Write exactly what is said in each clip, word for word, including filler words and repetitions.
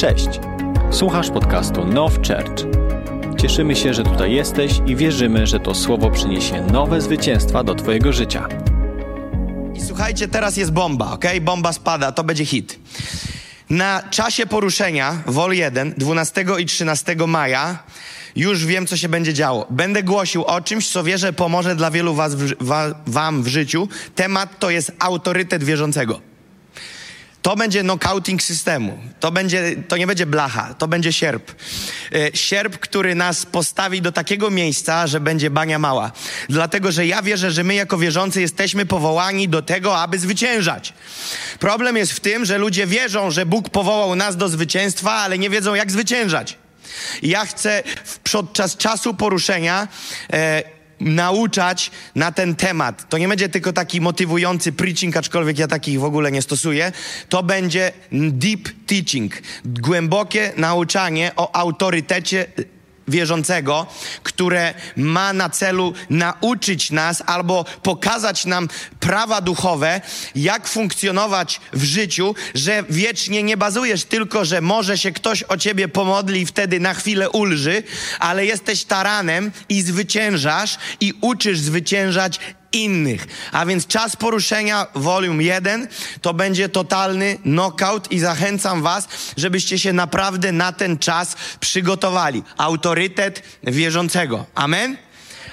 Cześć! Słuchasz podcastu Now Church. Cieszymy się, że tutaj jesteś i wierzymy, że to słowo przyniesie nowe zwycięstwa do twojego życia. I słuchajcie, teraz jest bomba, ok? Bomba spada, to będzie hit. Na czasie poruszenia, Vol jeden, dwunastego i trzynastego maja, już wiem, co się będzie działo. Będę głosił o czymś, co wierzę pomoże dla wielu was w, wa, wam w życiu. Temat to jest autorytet wierzącego. To będzie knockouting systemu. To będzie, to nie będzie blacha, to będzie sierp. Sierp, który nas postawi do takiego miejsca, że będzie bania mała. Dlatego, że ja wierzę, że my jako wierzący jesteśmy powołani do tego, aby zwyciężać. Problem jest w tym, że ludzie wierzą, że Bóg powołał nas do zwycięstwa, ale nie wiedzą, jak zwyciężać. Ja chcę podczas czasu poruszenia e, nauczać na ten temat. To nie będzie tylko taki motywujący preaching, aczkolwiek ja takich w ogóle nie stosuję. To będzie deep teaching, głębokie nauczanie o autorytecie wierzącego, które ma na celu nauczyć nas albo pokazać nam prawa duchowe, jak funkcjonować w życiu, że wiecznie nie bazujesz tylko, że może się ktoś o ciebie pomodli i wtedy na chwilę ulży, ale jesteś taranem i zwyciężasz i uczysz zwyciężać innych. A więc czas poruszenia Volume jeden to będzie totalny knockout i zachęcam was, żebyście się naprawdę na ten czas przygotowali. Autorytet wierzącego. Amen?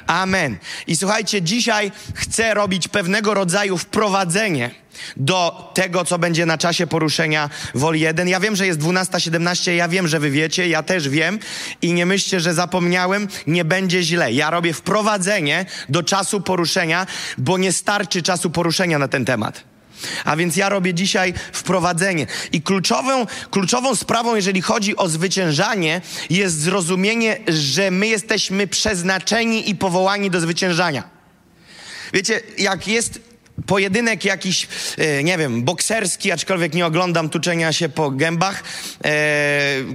Amen. I słuchajcie, dzisiaj chcę robić pewnego rodzaju wprowadzenie do tego, co będzie na czasie poruszenia Vol jeden. Ja wiem, że jest dwunasta siedemnaście, ja wiem, że wy wiecie, ja też wiem i nie myślcie, że zapomniałem, nie będzie źle. Ja robię wprowadzenie do czasu poruszenia, bo nie starczy czasu poruszenia na ten temat. A więc ja robię dzisiaj wprowadzenie. I kluczową, kluczową sprawą, jeżeli chodzi o zwyciężanie, jest zrozumienie, że my jesteśmy przeznaczeni i powołani do zwyciężania. Wiecie, jak jest pojedynek jakiś, nie wiem, bokserski, aczkolwiek nie oglądam tuczenia się po gębach.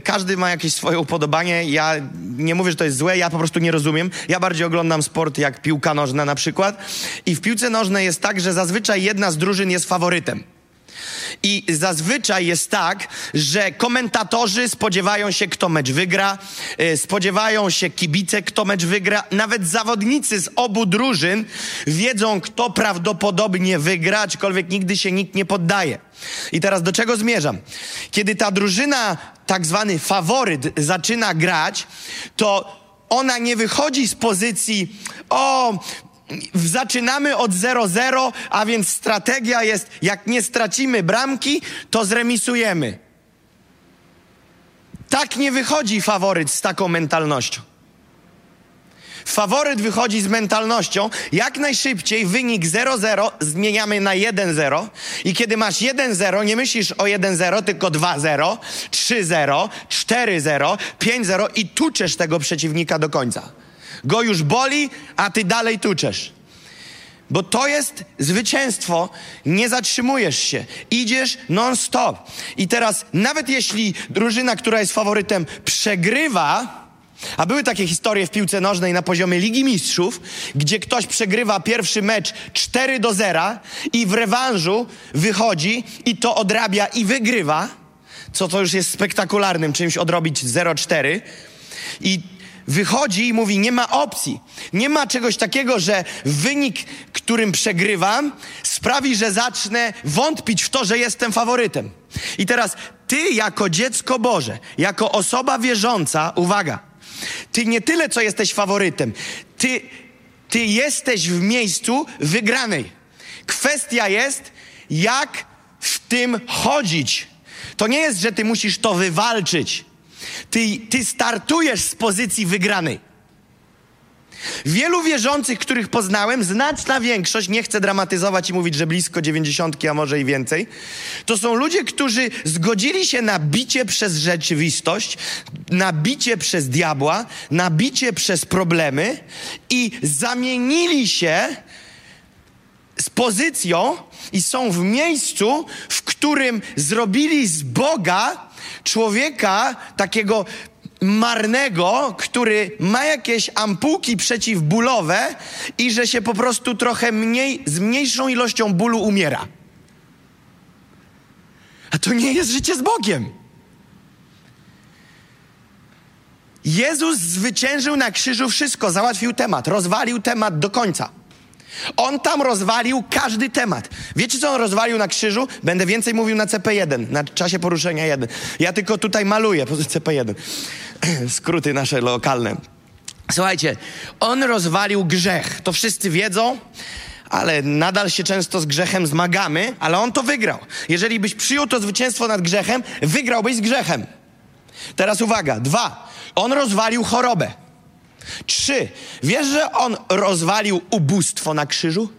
Każdy ma jakieś swoje upodobanie. Ja nie mówię, że to jest złe, ja po prostu nie rozumiem. Ja bardziej oglądam sport jak piłka nożna na przykład. I w piłce nożnej jest tak, że zazwyczaj jedna z drużyn jest faworytem. I zazwyczaj jest tak, że komentatorzy spodziewają się, kto mecz wygra, spodziewają się kibice, kto mecz wygra. Nawet zawodnicy z obu drużyn wiedzą, kto prawdopodobnie wygra, aczkolwiek nigdy się nikt nie poddaje. I teraz do czego zmierzam? Kiedy ta drużyna, tak zwany faworyt, zaczyna grać, to ona nie wychodzi z pozycji o... zaczynamy od zero zero, a więc strategia jest, jak nie stracimy bramki, to zremisujemy. Tak nie wychodzi faworyt z taką mentalnością. Faworyt wychodzi z mentalnością, jak najszybciej wynik zero zero zmieniamy na jeden zero i kiedy masz jeden zero, nie myślisz o jeden zero, tylko dwa zero, trzy zero, cztery zero, pięć zero i tuczesz tego przeciwnika do końca. Go już boli, a ty dalej tuczesz. Bo to jest zwycięstwo, nie zatrzymujesz się, idziesz non-stop. I teraz nawet jeśli drużyna, która jest faworytem, przegrywa, a były takie historie w piłce nożnej na poziomie Ligi Mistrzów, gdzie ktoś przegrywa pierwszy mecz cztery do zera i w rewanżu wychodzi i to odrabia i wygrywa, co to już jest spektakularnym czymś odrobić zero cztery i wychodzi i mówi, nie ma opcji. Nie ma czegoś takiego, że wynik, którym przegrywam, sprawi, że zacznę wątpić w to, że jestem faworytem. I teraz ty jako dziecko Boże, jako osoba wierząca, uwaga, ty nie tyle, co jesteś faworytem, ty, ty jesteś w miejscu wygranej. Kwestia jest, jak w tym chodzić. To nie jest, że ty musisz to wywalczyć. Ty, ty startujesz z pozycji wygranej. Wielu wierzących, których poznałem, znaczna większość, nie chcę dramatyzować i mówić, że blisko dziewięćdziesiątki, a może i więcej, to są ludzie, którzy zgodzili się na bicie przez rzeczywistość, na bicie przez diabła, na bicie przez problemy i zamienili się z pozycją i są w miejscu, w którym zrobili z Boga człowieka takiego marnego, który ma jakieś ampułki przeciwbólowe i że się po prostu trochę mniej, z mniejszą ilością bólu umiera. A to nie jest życie z Bogiem. Jezus zwyciężył na krzyżu wszystko, załatwił temat, rozwalił temat do końca. On tam rozwalił każdy temat. Wiecie, co on rozwalił na krzyżu? Będę więcej mówił na C P jeden, na czasie poruszenia jeden. Ja tylko tutaj maluję, C P jeden. Skróty nasze lokalne. Słuchajcie, on rozwalił grzech. To wszyscy wiedzą, ale nadal się często z grzechem zmagamy, ale on to wygrał. Jeżeli byś przyjął to zwycięstwo nad grzechem, wygrałbyś z grzechem. Teraz uwaga. Dwa. On rozwalił chorobę. Trzy. Wiesz, że on rozwalił ubóstwo na krzyżu?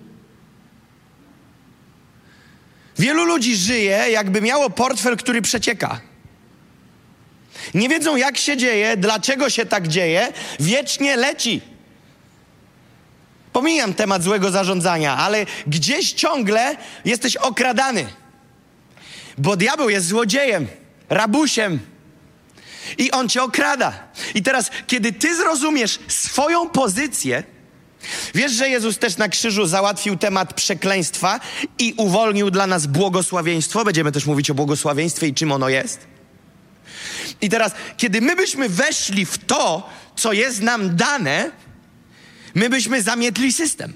Wielu ludzi żyje, jakby miało portfel, który przecieka. Nie wiedzą, jak się dzieje, dlaczego się tak dzieje. Wiecznie leci. Pomijam temat złego zarządzania, ale gdzieś ciągle jesteś okradany. Bo diabeł jest złodziejem, rabusiem. I on cię okrada. I teraz, kiedy ty zrozumiesz swoją pozycję, wiesz, że Jezus też na krzyżu załatwił temat przekleństwa i uwolnił dla nas błogosławieństwo. Będziemy też mówić o błogosławieństwie i czym ono jest. I teraz, kiedy my byśmy weszli w to, co jest nam dane, my byśmy zamietli system.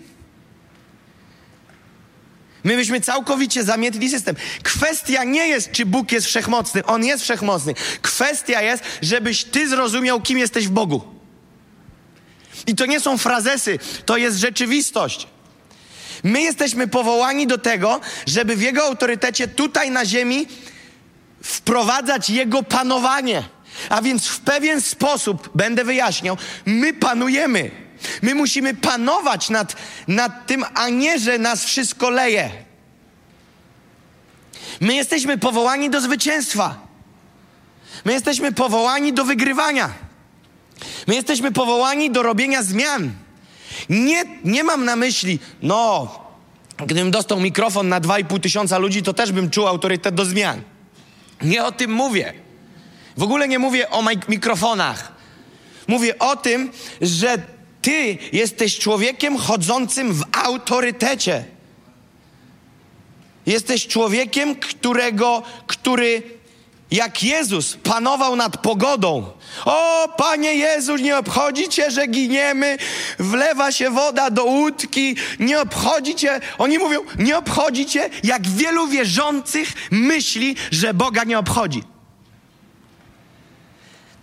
My byśmy całkowicie zamietli system. Kwestia nie jest, czy Bóg jest wszechmocny. On jest wszechmocny. Kwestia jest, żebyś ty zrozumiał, kim jesteś w Bogu. I to nie są frazesy, to jest rzeczywistość. My jesteśmy powołani do tego, żeby w Jego autorytecie tutaj na ziemi wprowadzać Jego panowanie. A więc w pewien sposób, będę wyjaśniał, my panujemy. My musimy panować nad, nad tym, a nie, że nas wszystko leje. My jesteśmy powołani do zwycięstwa. My jesteśmy powołani do wygrywania. My jesteśmy powołani do robienia zmian. Nie, nie mam na myśli, no, gdybym dostał mikrofon na dwa i pół tysiąca ludzi, to też bym czuł autorytet do zmian. Nie o tym mówię. W ogóle nie mówię o mikrofonach. Mówię o tym, że ty jesteś człowiekiem chodzącym w autorytecie. Jesteś człowiekiem, którego, który jak Jezus panował nad pogodą. O, Panie Jezu, nie obchodzi Cię, że giniemy, wlewa się woda do łódki, nie obchodzi Cię. Oni mówią, nie obchodzi Cię, jak wielu wierzących myśli, że Boga nie obchodzi.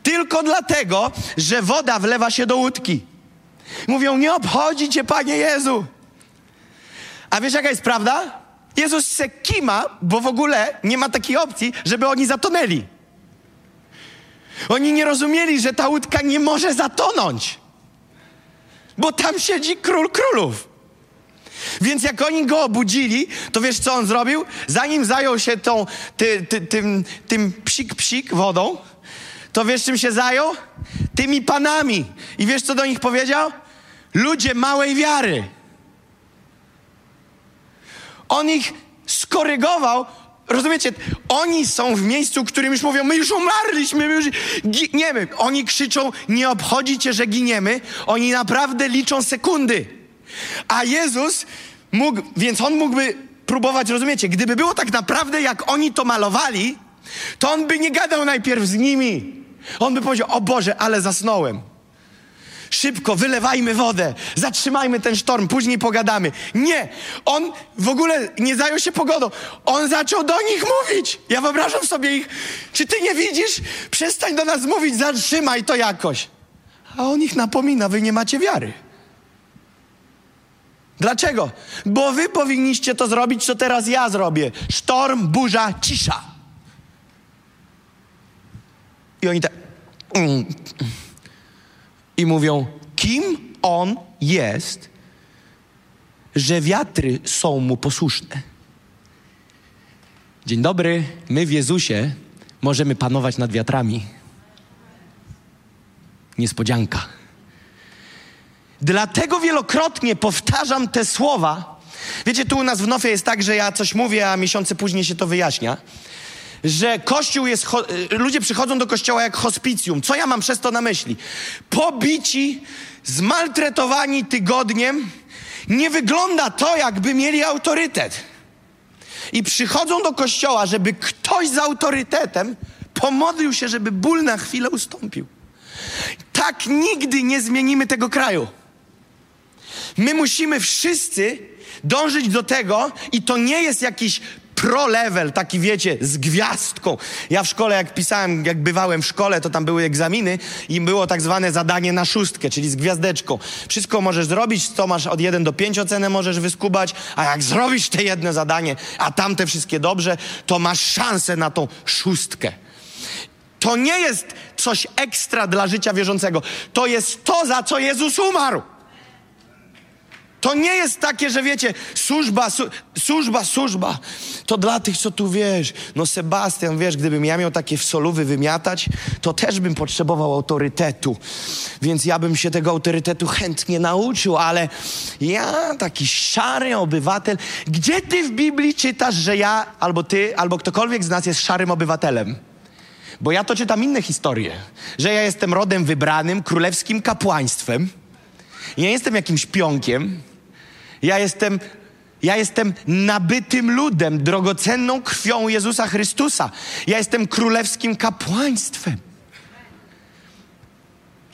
Tylko dlatego, że woda wlewa się do łódki. Mówią, nie obchodzi Cię, Panie Jezu. A wiesz, jaka jest prawda? Jezus se kima, bo w ogóle nie ma takiej opcji, żeby oni zatonęli. Oni nie rozumieli, że ta łódka nie może zatonąć, bo tam siedzi Król Królów. Więc jak oni go obudzili, to wiesz, co on zrobił? Zanim zajął się tą, ty, ty, tym, tym psik-psik wodą, to wiesz, czym się zajął? Tymi panami. I wiesz, co do nich powiedział? Ludzie małej wiary. On ich skorygował. Rozumiecie? Oni są w miejscu, w którym już mówią, my już umarliśmy, my już giniemy. Oni krzyczą, nie obchodzi Cię, że giniemy. Oni naprawdę liczą sekundy. A Jezus mógł, więc on mógłby próbować, rozumiecie? Gdyby było tak naprawdę, jak oni to malowali, to on by nie gadał najpierw z nimi. On by powiedział, o Boże, ale zasnąłem. Szybko, wylewajmy wodę, zatrzymajmy ten sztorm, później pogadamy. Nie, on w ogóle nie zajął się pogodą. On zaczął do nich mówić. Ja wyobrażam sobie ich, czy ty nie widzisz? Przestań do nas mówić, zatrzymaj to jakoś. A on ich napomina, wy nie macie wiary. Dlaczego? Bo wy powinniście to zrobić, co teraz ja zrobię. Sztorm, burza, cisza. I oni tak... Mm, i mówią, kim on jest, że wiatry są mu posłuszne. Dzień dobry, my w Jezusie możemy panować nad wiatrami. Niespodzianka. Dlatego wielokrotnie powtarzam te słowa. Wiecie, tu u nas w Nofie jest tak, że ja coś mówię, a miesiące później się to wyjaśnia. Że kościół jest... Ho- ludzie przychodzą do kościoła jak hospicjum. Co ja mam przez to na myśli? Pobici, zmaltretowani tygodniem, nie wygląda to, jakby mieli autorytet. I przychodzą do kościoła, żeby ktoś z autorytetem pomodlił się, żeby ból na chwilę ustąpił. tak nigdy nie zmienimy tego kraju. My musimy wszyscy dążyć do tego i to nie jest jakiś pro-level, taki wiecie, z gwiazdką. Ja w szkole, jak pisałem, jak bywałem w szkole, to tam były egzaminy i było tak zwane zadanie na szóstkę, czyli z gwiazdeczką. Wszystko możesz zrobić, to masz od jeden do pięciu ocenę możesz wyskubać, a jak zrobisz te jedno zadanie, a tamte wszystkie dobrze, to masz szansę na tą szóstkę. To nie jest coś ekstra dla życia wierzącego. To jest to, za co Jezus umarł. To nie jest takie, że wiecie, służba, su, służba, służba. To dla tych, co tu wiesz. No Sebastian, wiesz, gdybym ja miał takie wsoluwy wymiatać, to też bym potrzebował autorytetu. Więc ja bym się tego autorytetu chętnie nauczył, ale ja, taki szary obywatel. Gdzie ty w Biblii czytasz, że ja, albo ty, albo ktokolwiek z nas jest szarym obywatelem? Bo ja to czytam inne historie. Że ja jestem rodem wybranym, królewskim kapłaństwem. Ja nie jestem jakimś pionkiem. Ja jestem, ja jestem nabytym ludem, drogocenną krwią Jezusa Chrystusa. Ja jestem królewskim kapłaństwem.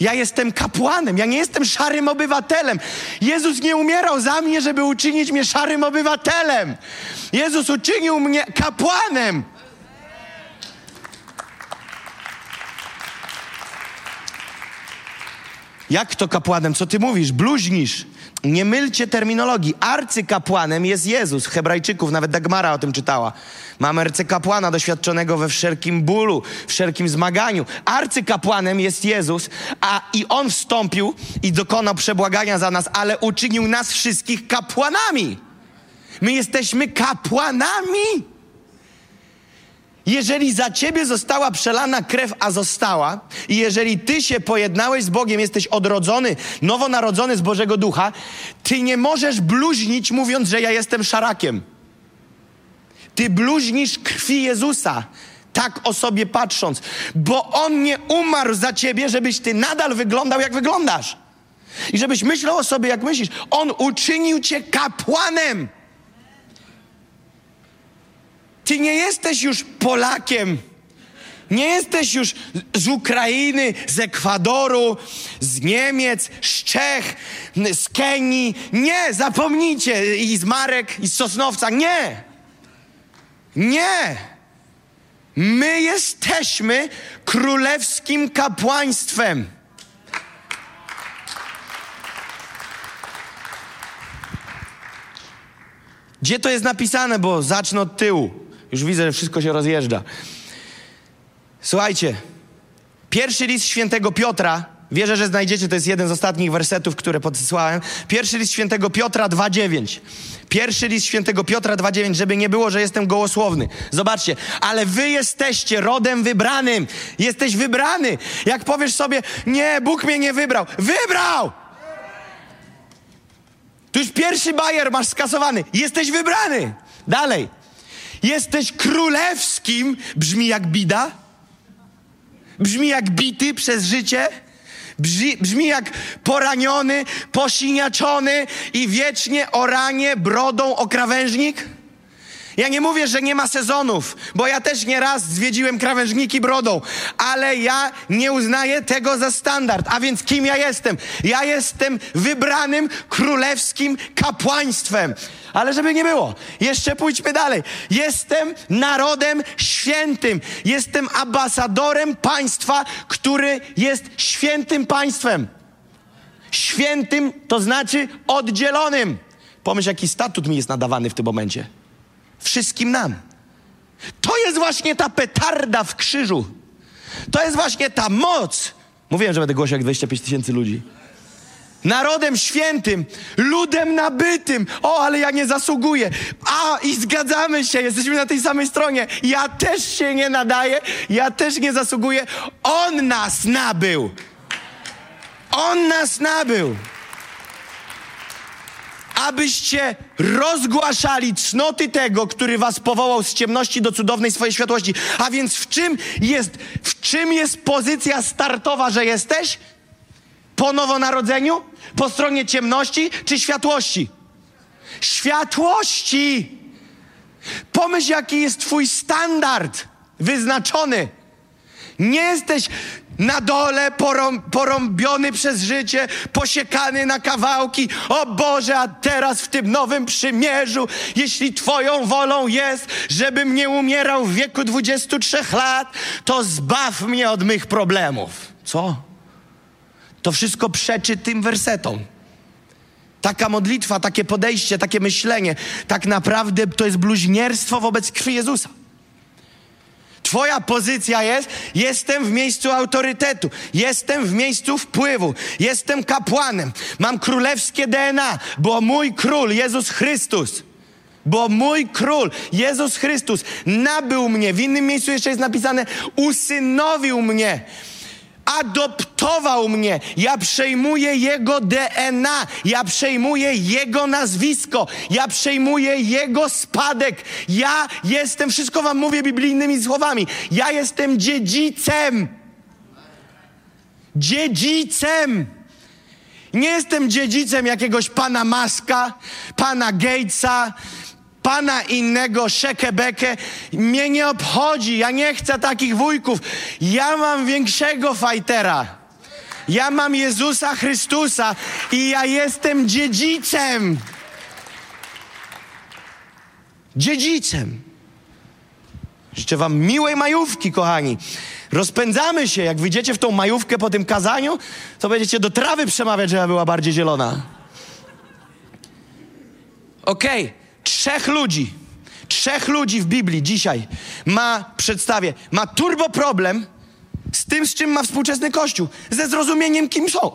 Ja jestem kapłanem. Ja nie jestem szarym obywatelem. Jezus nie umierał za mnie, żeby uczynić mnie szarym obywatelem. Jezus uczynił mnie kapłanem. Jak to kapłanem? Co ty mówisz? Bluźnisz. Nie mylcie terminologii. Arcykapłanem jest Jezus. Hebrajczyków, nawet Dagmara o tym czytała. Mamy arcykapłana doświadczonego we wszelkim bólu, wszelkim zmaganiu. Arcykapłanem jest Jezus, a i On wstąpił i dokonał przebłagania za nas, ale uczynił nas wszystkich kapłanami. My jesteśmy kapłanami. Jeżeli za ciebie została przelana krew, a została, i jeżeli ty się pojednałeś z Bogiem, jesteś odrodzony, nowonarodzony z Bożego Ducha, ty nie możesz bluźnić, mówiąc, że ja jestem szarakiem. Ty bluźnisz krwi Jezusa, tak o sobie patrząc, bo On nie umarł za ciebie, żebyś ty nadal wyglądał, jak wyglądasz. I żebyś myślał o sobie, jak myślisz. On uczynił cię kapłanem. Ty nie jesteś już Polakiem, nie jesteś już z Ukrainy, z Ekwadoru, z Niemiec, z Czech, z Kenii. Nie, zapomnijcie, i z Marek, i z Sosnowca. Nie, nie. My jesteśmy królewskim kapłaństwem. Gdzie to jest napisane, bo zacznę od tyłu. Już widzę, że wszystko się rozjeżdża. Słuchajcie, pierwszy list świętego Piotra, wierzę, że znajdziecie, to jest jeden z ostatnich wersetów, które podesłałem. Pierwszy list świętego Piotra dwa dziewięć. Pierwszy list świętego Piotra dwa dziewięć, żeby nie było, że jestem gołosłowny. Zobaczcie, ale wy jesteście rodem wybranym. Jesteś wybrany. Jak powiesz sobie, nie, Bóg mnie nie wybrał. Wybrał! Tu już pierwszy bajer masz skasowany. Jesteś wybrany. Dalej. Jesteś królewskim, brzmi jak bida, brzmi jak bity przez życie, brzmi, brzmi jak poraniony, posiniaczony i wiecznie oranie brodą o krawężnik. Ja nie mówię, że nie ma sezonów, bo ja też nieraz zwiedziłem krawężniki brodą, ale ja nie uznaję tego za standard. A więc kim ja jestem? Ja jestem wybranym królewskim kapłaństwem. Ale żeby nie było, jeszcze pójdźmy dalej. Jestem narodem świętym. Jestem ambasadorem państwa, który jest świętym państwem. Świętym to znaczy oddzielonym. Pomyśl, jaki statut mi jest nadawany w tym momencie. Wszystkim nam. To jest właśnie ta petarda w krzyżu. To jest właśnie ta moc. Mówiłem, że będę głosił jak dwadzieścia pięć tysięcy ludzi. Narodem świętym, ludem nabytym. O, ale ja nie zasługuję. A, i zgadzamy się, jesteśmy na tej samej stronie. Ja też się nie nadaję, ja też nie zasługuję. On nas nabył. On nas nabył. Abyście rozgłaszali cnoty tego, który was powołał z ciemności do cudownej swojej światłości. A więc w czym jest, w czym jest pozycja startowa, że jesteś? Po nowonarodzeniu? Po stronie ciemności czy światłości? Światłości! Pomyśl, jaki jest twój standard wyznaczony. Nie jesteś na dole, porą, porąbiony przez życie, posiekany na kawałki. O Boże, a teraz w tym nowym przymierzu, jeśli Twoją wolą jest, żebym nie umierał w wieku dwudziestu trzech lat, to zbaw mnie od mych problemów. Co? To wszystko przeczy tym wersetom. Taka modlitwa, takie podejście, takie myślenie, tak naprawdę to jest bluźnierstwo wobec krwi Jezusa. Twoja pozycja jest, jestem w miejscu autorytetu, jestem w miejscu wpływu, jestem kapłanem, mam królewskie D N A, bo mój król, Jezus Chrystus, bo mój król, Jezus Chrystus nabył mnie, w innym miejscu jeszcze jest napisane, usynowił mnie, adoptował mnie, ja przejmuję Jego D N A, ja przejmuję Jego nazwisko, ja przejmuję Jego spadek, ja jestem, wszystko wam mówię biblijnymi słowami, ja jestem dziedzicem, dziedzicem, nie jestem dziedzicem jakiegoś pana Maska, pana Gatesa, pana innego, szekebekę, mnie nie obchodzi, ja nie chcę takich wujków. Ja mam większego fajtera. Ja mam Jezusa Chrystusa i ja jestem dziedzicem. Dziedzicem. Życzę wam miłej majówki, kochani. Rozpędzamy się, jak wyjdziecie w tą majówkę po tym kazaniu, to będziecie do trawy przemawiać, żeby była bardziej zielona. Okej. Okay. Trzech ludzi, trzech ludzi w Biblii dzisiaj ma, przedstawię, ma turbo problem z tym, z czym ma współczesny Kościół, ze zrozumieniem, kim są.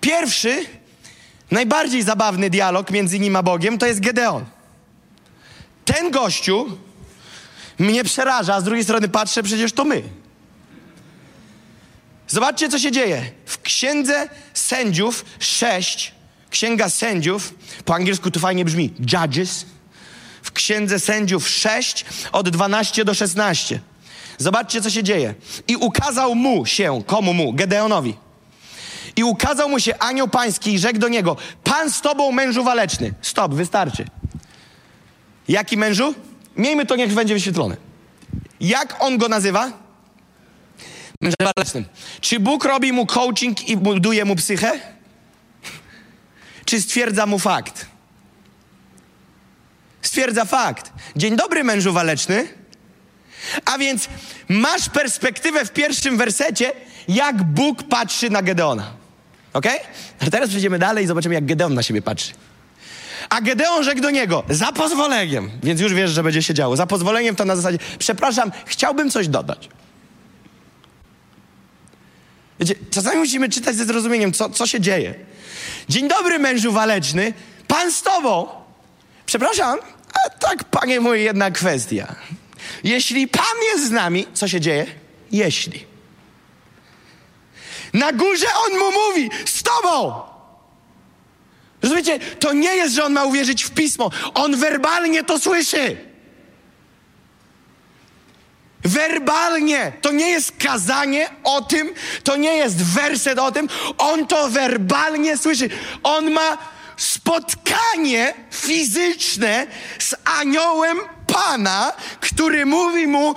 Pierwszy, najbardziej zabawny dialog między nim a Bogiem to jest Gedeon. Ten gościu mnie przeraża, a z drugiej strony patrzę, przecież to my. Zobaczcie, co się dzieje. W Księdze Sędziów sześć, Księga Sędziów, po angielsku to fajnie brzmi, Judges, w Księdze Sędziów sześć, od dwanaście do szesnastu. Zobaczcie, co się dzieje. I ukazał mu się, komu mu? Gedeonowi. I ukazał mu się anioł pański i rzekł do niego, Pan z tobą, mężu waleczny. Stop, wystarczy. Jaki mężu? Miejmy to, niech będzie wyświetlone. Jak on go nazywa? Mężem walecznym. Czy Bóg robi mu coaching i buduje mu psychę? Czy stwierdza mu fakt? Stwierdza fakt. Dzień dobry, mężu waleczny. A więc masz perspektywę w pierwszym wersecie, jak Bóg patrzy na Gedeona. Okej? Okay? A teraz przejdziemy dalej i zobaczymy, jak Gedeon na siebie patrzy. A Gedeon rzekł do niego, za pozwoleniem, więc już wiesz, że będzie się działo, za pozwoleniem to na zasadzie, przepraszam, chciałbym coś dodać. Wiecie, czasami musimy czytać ze zrozumieniem, co, co się dzieje. Dzień dobry, mężu waleczny, Pan z tobą. Przepraszam, a tak, panie mój, jedna kwestia. Jeśli Pan jest z nami, co się dzieje? Jeśli. Na górze on mu mówi, z tobą. Rozumiecie? To nie jest, że on ma uwierzyć w pismo. On werbalnie to słyszy. Werbalnie. To nie jest kazanie o tym, to nie jest werset o tym. On to werbalnie słyszy. On ma spotkanie fizyczne z aniołem Pana, który mówi mu,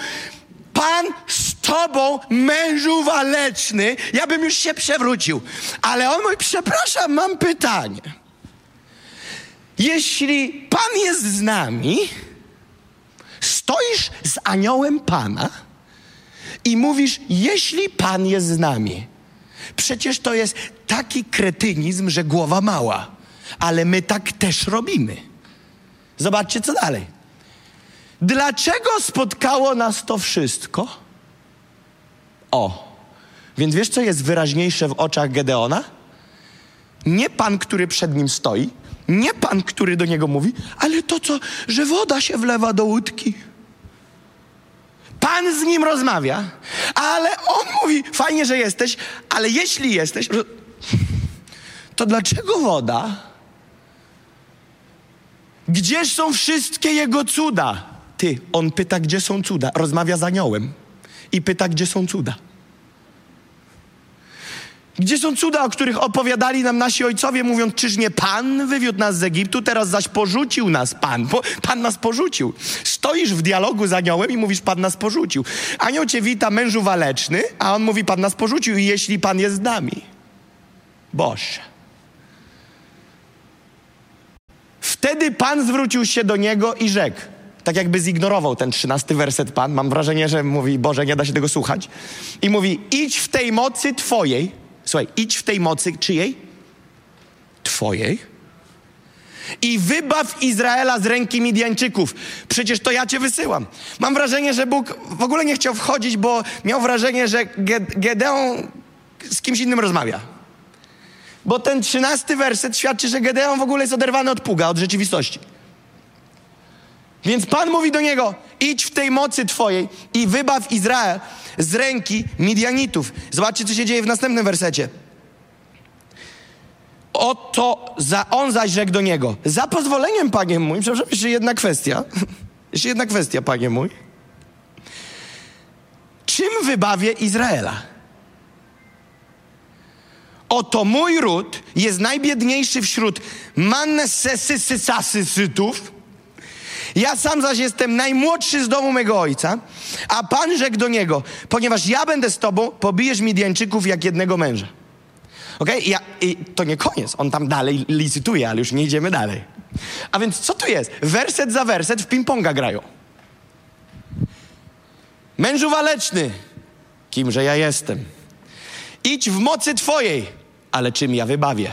Pan z tobą, mężu waleczny. Ja bym już się przewrócił. Ale on mówi, przepraszam, mam pytanie. Jeśli Pan jest z nami... Stoisz z aniołem Pana i mówisz, jeśli Pan jest z nami. Przecież to jest taki kretynizm, że głowa mała. Ale my tak też robimy. Zobaczcie, co dalej. Dlaczego spotkało nas to wszystko? O, więc wiesz, co jest wyraźniejsze w oczach Gedeona? Nie Pan, który przed nim stoi. Nie Pan, który do niego mówi, ale to co, że woda się wlewa do łódki. Pan z nim rozmawia, ale on mówi, fajnie, że jesteś, ale jeśli jesteś, to dlaczego woda? Gdzież są wszystkie jego cuda? Ty, on pyta, gdzie są cuda. Rozmawia z aniołem i pyta, gdzie są cuda. Gdzie są cuda, o których opowiadali nam nasi ojcowie, mówiąc, czyż nie Pan wywiódł nas z Egiptu, teraz zaś porzucił nas Pan. Po, Pan nas porzucił. Stoisz w dialogu z aniołem i mówisz, Pan nas porzucił. Anioł cię wita, mężu waleczny, a on mówi, Pan nas porzucił, i jeśli Pan jest z nami. Boże. Wtedy Pan zwrócił się do niego i rzekł. Tak jakby zignorował ten trzynasty werset Pan. Mam wrażenie, że mówi, Boże, nie da się tego słuchać. I mówi, idź w tej mocy Twojej. Słuchaj, idź w tej mocy czyjej? Twojej. I wybaw Izraela z ręki Midjańczyków. Przecież to ja cię wysyłam. Mam wrażenie, że Bóg w ogóle nie chciał wchodzić, bo miał wrażenie, że Gedeon z kimś innym rozmawia. Bo ten trzynasty werset świadczy, że Gedeon w ogóle jest oderwany od pługa, od rzeczywistości. Więc Pan mówi do niego, idź w tej mocy Twojej i wybaw Izrael z ręki Midjanitów. Zobaczcie, co się dzieje w następnym wersecie. Oto za, on zaś rzekł do niego, za pozwoleniem, Panie mój, przepraszam, jeszcze jedna kwestia, jeszcze jedna kwestia, Panie mój. Czym wybawię Izraela? Oto mój ród jest najbiedniejszy wśród mansesysysasysytów. Ja sam zaś jestem najmłodszy z domu mego ojca, a Pan rzekł do niego, ponieważ ja będę z tobą, pobijesz Midjańczyków jak jednego męża. Okej? Okay? Ja, i to nie koniec. On tam dalej licytuje, ale już nie idziemy dalej. A więc co tu jest? Werset za werset w ping-ponga grają. Mężu waleczny, kimże ja jestem? Idź w mocy Twojej, ale czym ja wybawię?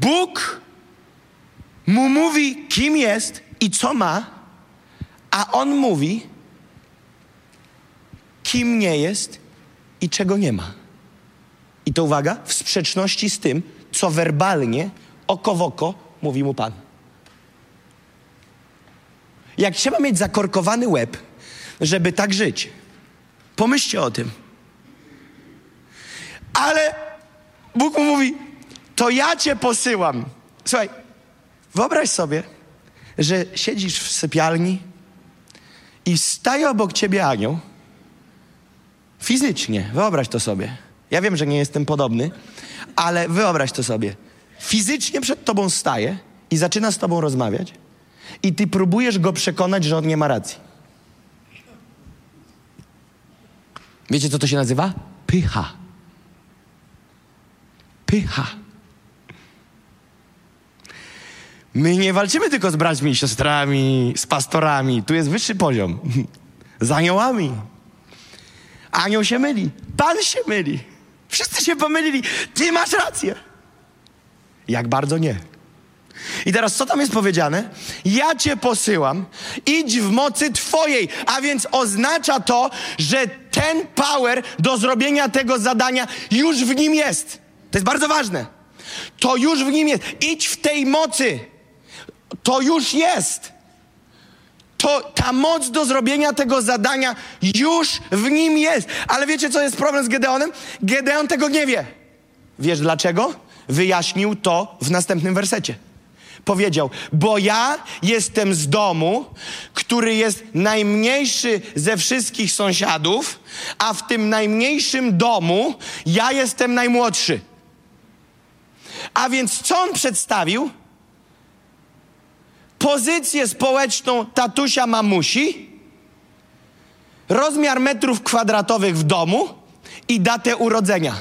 Bóg mu mówi, kim jest i co ma, a on mówi, kim nie jest i czego nie ma. I to, uwaga, w sprzeczności z tym, co werbalnie, oko w oko mówi mu Pan. Jak trzeba mieć zakorkowany łeb, żeby tak żyć, pomyślcie o tym. Ale Bóg mu mówi, to ja cię posyłam. Słuchaj, wyobraź sobie, że siedzisz w sypialni i staje obok ciebie anioł. Fizycznie, wyobraź to sobie. Ja wiem, że nie jestem podobny, ale wyobraź to sobie. Fizycznie przed tobą staje i zaczyna z tobą rozmawiać i ty próbujesz go przekonać, że on nie ma racji. Wiecie, co to się nazywa? Pycha. Pycha. My nie walczymy tylko z braćmi, siostrami, z pastorami. Tu jest wyższy poziom. Z aniołami. Anioł się myli. Pan się myli. Wszyscy się pomylili. Ty masz rację. Jak bardzo nie. I teraz co tam jest powiedziane? Ja cię posyłam. Idź w mocy Twojej. A więc oznacza to, że ten power do zrobienia tego zadania już w nim jest. To jest bardzo ważne. To już w nim jest. Idź w tej mocy. To już jest. To, ta moc do zrobienia tego zadania już w nim jest. Ale wiecie, co jest problem z Gedeonem? Gedeon tego nie wie. Wiesz dlaczego? Wyjaśnił to w następnym wersecie. Powiedział, bo ja jestem z domu, który jest najmniejszy ze wszystkich sąsiadów, a w tym najmniejszym domu ja jestem najmłodszy. A więc co on przedstawił? Pozycję społeczną tatusia mamusi, rozmiar metrów kwadratowych w domu i datę urodzenia.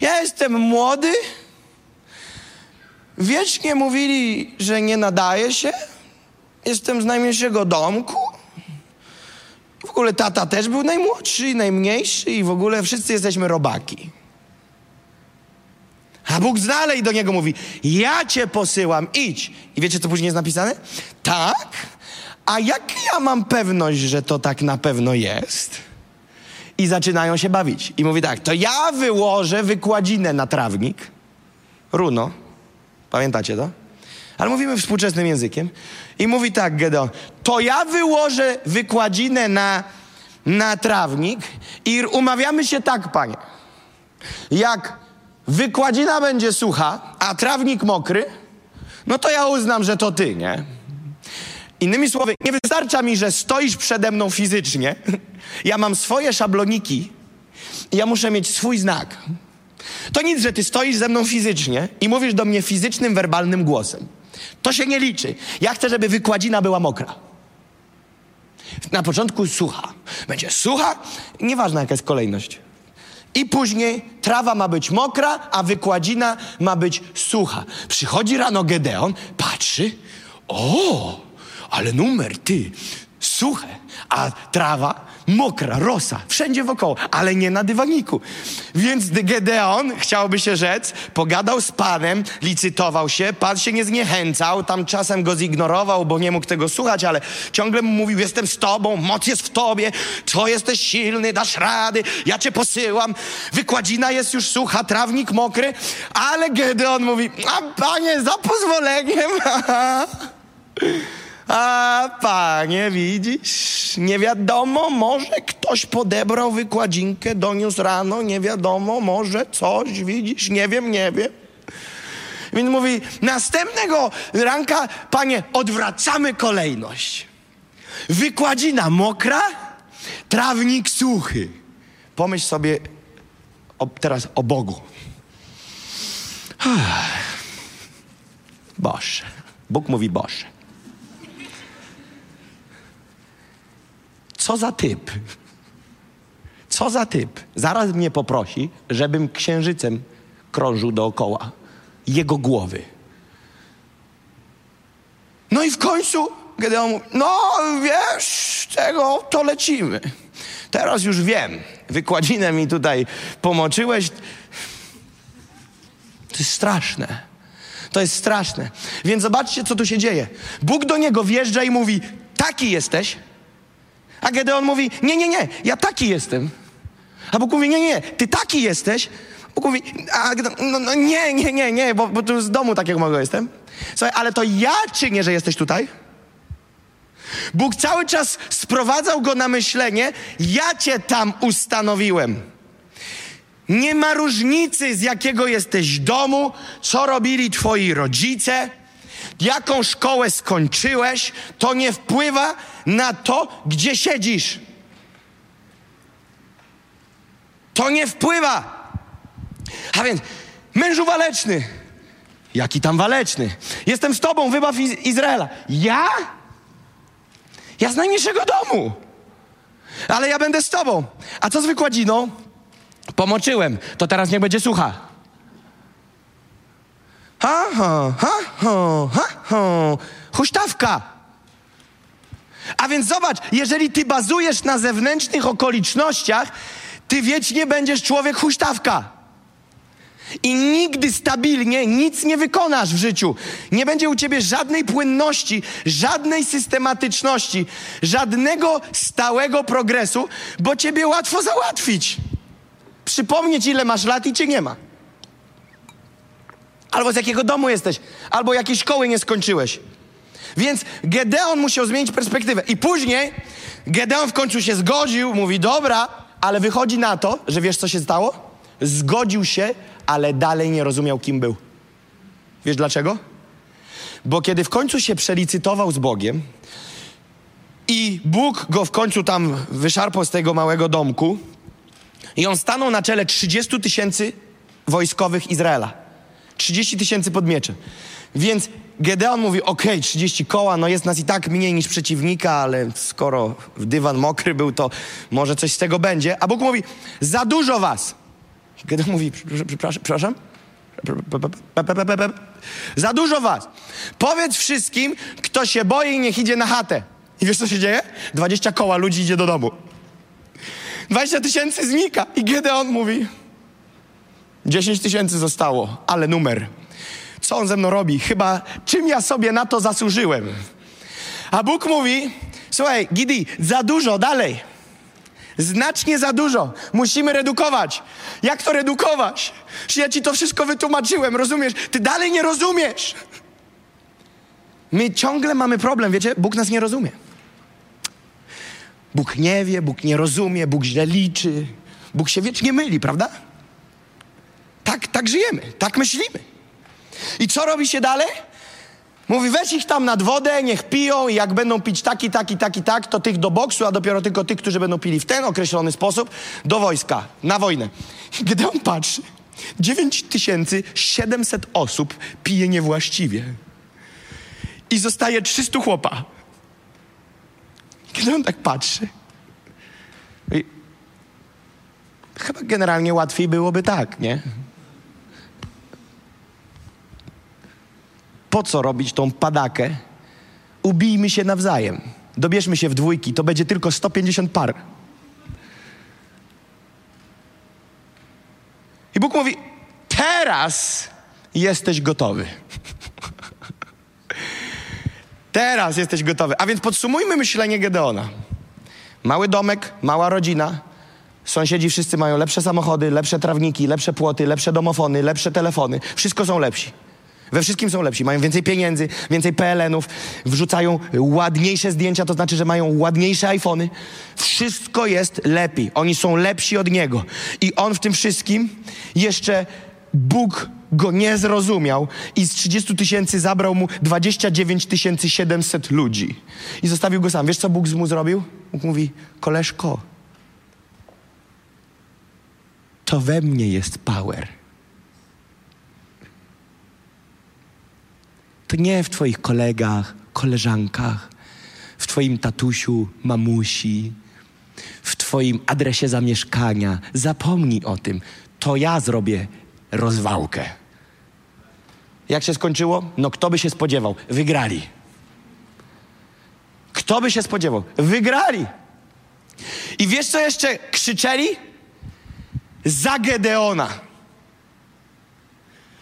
Ja jestem młody, wiecznie mówili, że nie nadaje się, jestem z najmniejszego domku, w ogóle tata też był najmłodszy i najmniejszy i w ogóle wszyscy jesteśmy robaki. A Bóg dalej do niego mówi, ja cię posyłam, idź. I wiecie, co później jest napisane? Tak? A jak ja mam pewność, że to tak na pewno jest? I zaczynają się bawić. I mówi tak, to ja wyłożę wykładzinę na trawnik. Runo. Pamiętacie to? Ale mówimy współczesnym językiem. I mówi tak, Gedeon, to ja wyłożę wykładzinę na, na trawnik i umawiamy się tak, Panie. Jak wykładzina będzie sucha, a trawnik mokry, no to ja uznam, że to ty, nie? Innymi słowy, nie wystarcza mi, że stoisz przede mną fizycznie. Ja mam swoje szabloniki i ja muszę mieć swój znak. To nic, że ty stoisz ze mną fizycznie i mówisz do mnie fizycznym, werbalnym głosem. To się nie liczy. Ja chcę, żeby wykładzina była mokra. Na początku sucha. Będzie sucha, nieważna jaka jest kolejność. I później trawa ma być mokra, a wykładzina ma być sucha. Przychodzi rano Gedeon, patrzy. O, ale numer, ty, suche. A trawa mokra, rosa, wszędzie wokoło, ale nie na dywaniku. Więc Gedeon, chciałby się rzec, pogadał z Panem, licytował się, Pan się nie zniechęcał, tam czasem go zignorował, bo nie mógł tego słuchać, ale ciągle mu mówił, jestem z tobą, moc jest w tobie, to jesteś silny, dasz rady, ja cię posyłam, wykładzina jest już sucha, trawnik mokry, ale Gedeon mówi, a Panie, za pozwoleniem, a Panie, widzisz, nie wiadomo, może ktoś podebrał wykładzinkę, doniósł rano, nie wiadomo, może coś, widzisz, nie wiem, nie wiem. Więc mówi, następnego ranka, Panie, odwracamy kolejność. Wykładzina mokra, trawnik suchy. Pomyśl sobie o, teraz o Bogu. Boże, Bóg mówi Boże. Co za typ? Co za typ? Zaraz mnie poprosi, żebym księżycem krążył dookoła jego głowy. No i w końcu Gedeon mówi, no wiesz, tego to lecimy. Teraz już wiem. Wykładzinę mi tutaj pomoczyłeś. To jest straszne. To jest straszne. Więc zobaczcie, co tu się dzieje. Bóg do niego wjeżdża i mówi, taki jesteś. A Gedeon mówi, nie, nie, nie, ja taki jestem. A Bóg mówi, nie, nie, ty taki jesteś. Bóg mówi, a Gedeon, no, no nie, nie, nie, nie, bo, bo tu z domu takiego małego jestem. Słuchaj, ale to ja czynię, że jesteś tutaj. Bóg cały czas sprowadzał go na myślenie, ja cię tam ustanowiłem. Nie ma różnicy, z jakiego jesteś domu, co robili twoi rodzice, jaką szkołę skończyłeś, to nie wpływa na to, gdzie siedzisz. To nie wpływa. A więc, mężu waleczny. Jaki tam waleczny? Jestem z tobą, wybaw Iz- Izraela. Ja? Ja z najmniejszego domu. Ale ja będę z tobą. A co z wykładziną? Pomoczyłem. To teraz niech będzie sucha. Ha, ha, ha, ha, ha, ha. Huśtawka. A więc zobacz, jeżeli ty bazujesz na zewnętrznych okolicznościach, ty wiecznie będziesz człowiek huśtawka. I nigdy stabilnie nic nie wykonasz w życiu. Nie będzie u ciebie żadnej płynności, żadnej systematyczności, żadnego stałego progresu, bo ciebie łatwo załatwić. Przypomnieć, ile masz lat i cię nie ma. Albo z jakiego domu jesteś, albo jakiej szkoły nie skończyłeś. Więc Gedeon musiał zmienić perspektywę. I później Gedeon w końcu się zgodził, mówi, dobra, ale wychodzi na to, że wiesz, co się stało? Zgodził się, ale dalej nie rozumiał, kim był. Wiesz dlaczego? Bo kiedy w końcu się przelicytował z Bogiem i Bóg go w końcu tam wyszarpał z tego małego domku i on stanął na czele trzydziestu tysięcy wojskowych Izraela. trzydzieści tysięcy pod mieczem. Więc Gedeon mówi, okej, okay, trzydzieści koła, no jest nas i tak mniej niż przeciwnika, ale skoro dywan mokry był, to może coś z tego będzie. A Bóg mówi, za dużo was. Gedeon mówi, przepraszam? Za dużo was. Powiedz wszystkim, kto się boi i niech idzie na chatę. I wiesz, co się dzieje? dwadzieścia koła ludzi idzie do domu. dwadzieścia tysięcy znika. I Gedeon mówi... dziesięć tysięcy zostało, ale numer. Co on ze mną robi? Chyba czym ja sobie na to zasłużyłem? A Bóg mówi, słuchaj, Gidi, za dużo, dalej. Znacznie za dużo. Musimy redukować. Jak to redukować? Ja ci to wszystko wytłumaczyłem, rozumiesz? Ty dalej nie rozumiesz. My ciągle mamy problem, wiecie? Bóg nas nie rozumie. Bóg nie wie, Bóg nie rozumie, Bóg źle liczy. Bóg się wiecznie myli, prawda? Tak, tak żyjemy, tak myślimy. I co robi się dalej? Mówi, weź ich tam nad wodę, niech piją i jak będą pić taki, taki, taki, tak, to tych do boksu, a dopiero tylko tych, którzy będą pili w ten określony sposób, do wojska, na wojnę. Gdy on patrzy, dziewięć tysięcy siedemset osób pije niewłaściwie i zostaje trzysta chłopa. Gdy on tak patrzy, i chyba generalnie łatwiej byłoby tak, nie? Po co robić tą padakę? Ubijmy się nawzajem. Dobierzmy się w dwójki. To będzie tylko sto pięćdziesiąt par. I Bóg mówi, teraz jesteś gotowy. Teraz jesteś gotowy. A więc podsumujmy myślenie Gedeona. Mały domek, mała rodzina. Sąsiedzi wszyscy mają lepsze samochody, lepsze trawniki, lepsze płoty, lepsze domofony, lepsze telefony. Wszystko są lepsi. We wszystkim są lepsi. Mają więcej pieniędzy, więcej P L N-ów, wrzucają ładniejsze zdjęcia, to znaczy, że mają ładniejsze iPhony. Wszystko jest lepiej. Oni są lepsi od niego. I on w tym wszystkim jeszcze Bóg go nie zrozumiał i z trzydziestu tysięcy zabrał mu dwadzieścia dziewięć tysięcy siedemset ludzi. I zostawił go sam. Wiesz, co Bóg mu zrobił? Bóg mówi, koleżko, to we mnie jest power. To nie w twoich kolegach, koleżankach, w twoim tatusiu, mamusi, w twoim adresie zamieszkania. Zapomnij o tym. To ja zrobię rozwałkę. Jak się skończyło? No kto by się spodziewał? Wygrali. Kto by się spodziewał? Wygrali. I wiesz, co jeszcze krzyczeli? Za Gedeona.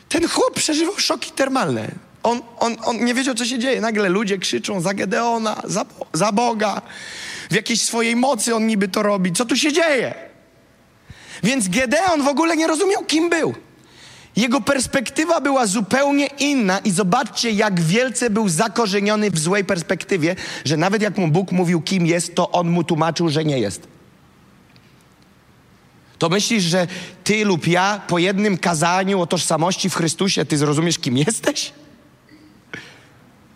Ten chłop przeżywał szoki termalne. On, on, on nie wiedział, co się dzieje. Nagle ludzie krzyczą za Gedeona, za, za Boga. W jakiejś swojej mocy on niby to robi. Co tu się dzieje? Więc Gedeon w ogóle nie rozumiał, kim był. Jego perspektywa była zupełnie inna i zobaczcie, jak wielce był zakorzeniony w złej perspektywie, że nawet jak mu Bóg mówił, kim jest, to on mu tłumaczył, że nie jest. To myślisz, że ty lub ja po jednym kazaniu o tożsamości w Chrystusie ty zrozumiesz, kim jesteś?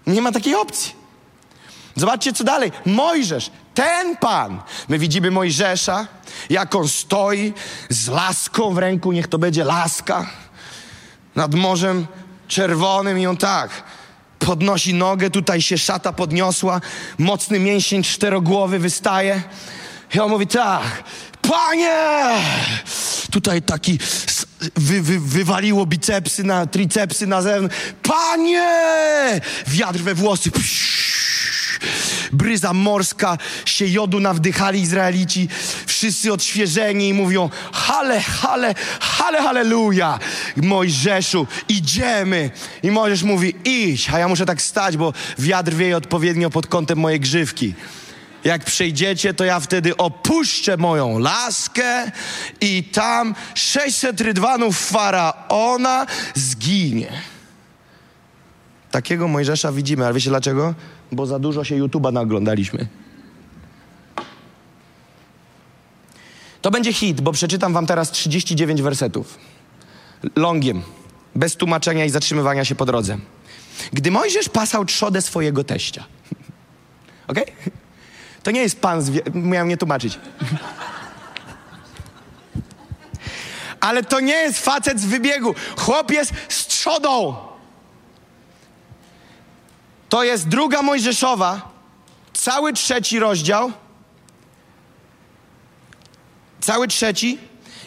Nie ma takiej opcji. Zobaczcie, co dalej. Mojżesz, ten Pan. My widzimy Mojżesza, jak on stoi z laską w ręku, niech to będzie laska, nad Morzem Czerwonym i on tak podnosi nogę, tutaj się szata podniosła, mocny mięsień czterogłowy wystaje i on mówi tak, Panie! Tutaj taki wy, wy, wywaliło bicepsy na tricepsy na zewnątrz. Panie! Wiatr we włosy. Psz, bryza morska. Się jodu nawdychali Izraelici. Wszyscy odświeżeni i mówią hale, hale, hale, halleluja. Mojżeszu, idziemy. I Mojżesz mówi idź. A ja muszę tak stać, bo wiatr wieje odpowiednio pod kątem mojej grzywki. Jak przejdziecie, to ja wtedy opuszczę moją laskę i tam sześćset rydwanów Faraona zginie. Takiego Mojżesza widzimy, ale wiecie dlaczego? Bo za dużo się YouTube'a naoglądaliśmy. To będzie hit, bo przeczytam wam teraz trzydzieści dziewięć wersetów. Longiem, bez tłumaczenia i zatrzymywania się po drodze. Gdy Mojżesz pasał trzodę swojego teścia. Okej? Okay? To nie jest pan, zwie... miałem nie tłumaczyć. Ale to nie jest facet z wybiegu. Chłop jest z trzodą. To jest druga Mojżeszowa, cały trzeci rozdział, cały trzeci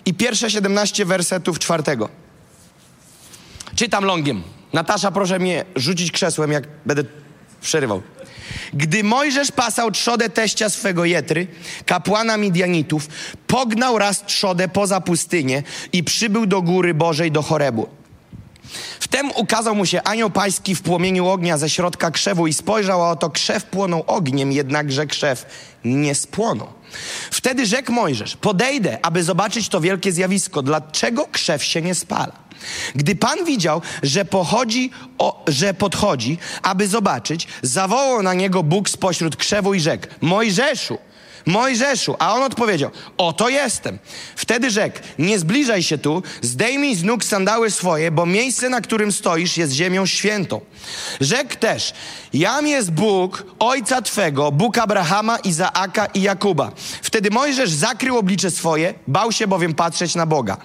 i pierwsze siedemnaście wersetów czwartego. Czytam longiem. Natasza, proszę mnie rzucić krzesłem, jak będę przerywał. Gdy Mojżesz pasał trzodę teścia swego Jetry, kapłana Midianitów, pognał raz trzodę poza pustynię i przybył do góry Bożej, do Chorebu. Wtem ukazał mu się anioł pański w płomieniu ognia ze środka krzewu i spojrzał, a oto krzew płonął ogniem, jednakże krzew nie spłonął. Wtedy rzekł Mojżesz, podejdę, aby zobaczyć to wielkie zjawisko, dlaczego krzew się nie spala. Gdy Pan widział, że, pochodzi o, że podchodzi, aby zobaczyć, zawołał na niego Bóg spośród krzewu i rzekł, Mojżeszu, Mojżeszu, a on odpowiedział, oto jestem. Wtedy rzekł, nie zbliżaj się tu, zdejmij z nóg sandały swoje, bo miejsce, na którym stoisz, jest ziemią świętą. Rzekł też, jam jest Bóg ojca twego, Bóg Abrahama, Izaaka i Jakuba. Wtedy Mojżesz zakrył oblicze swoje, bał się bowiem patrzeć na Boga.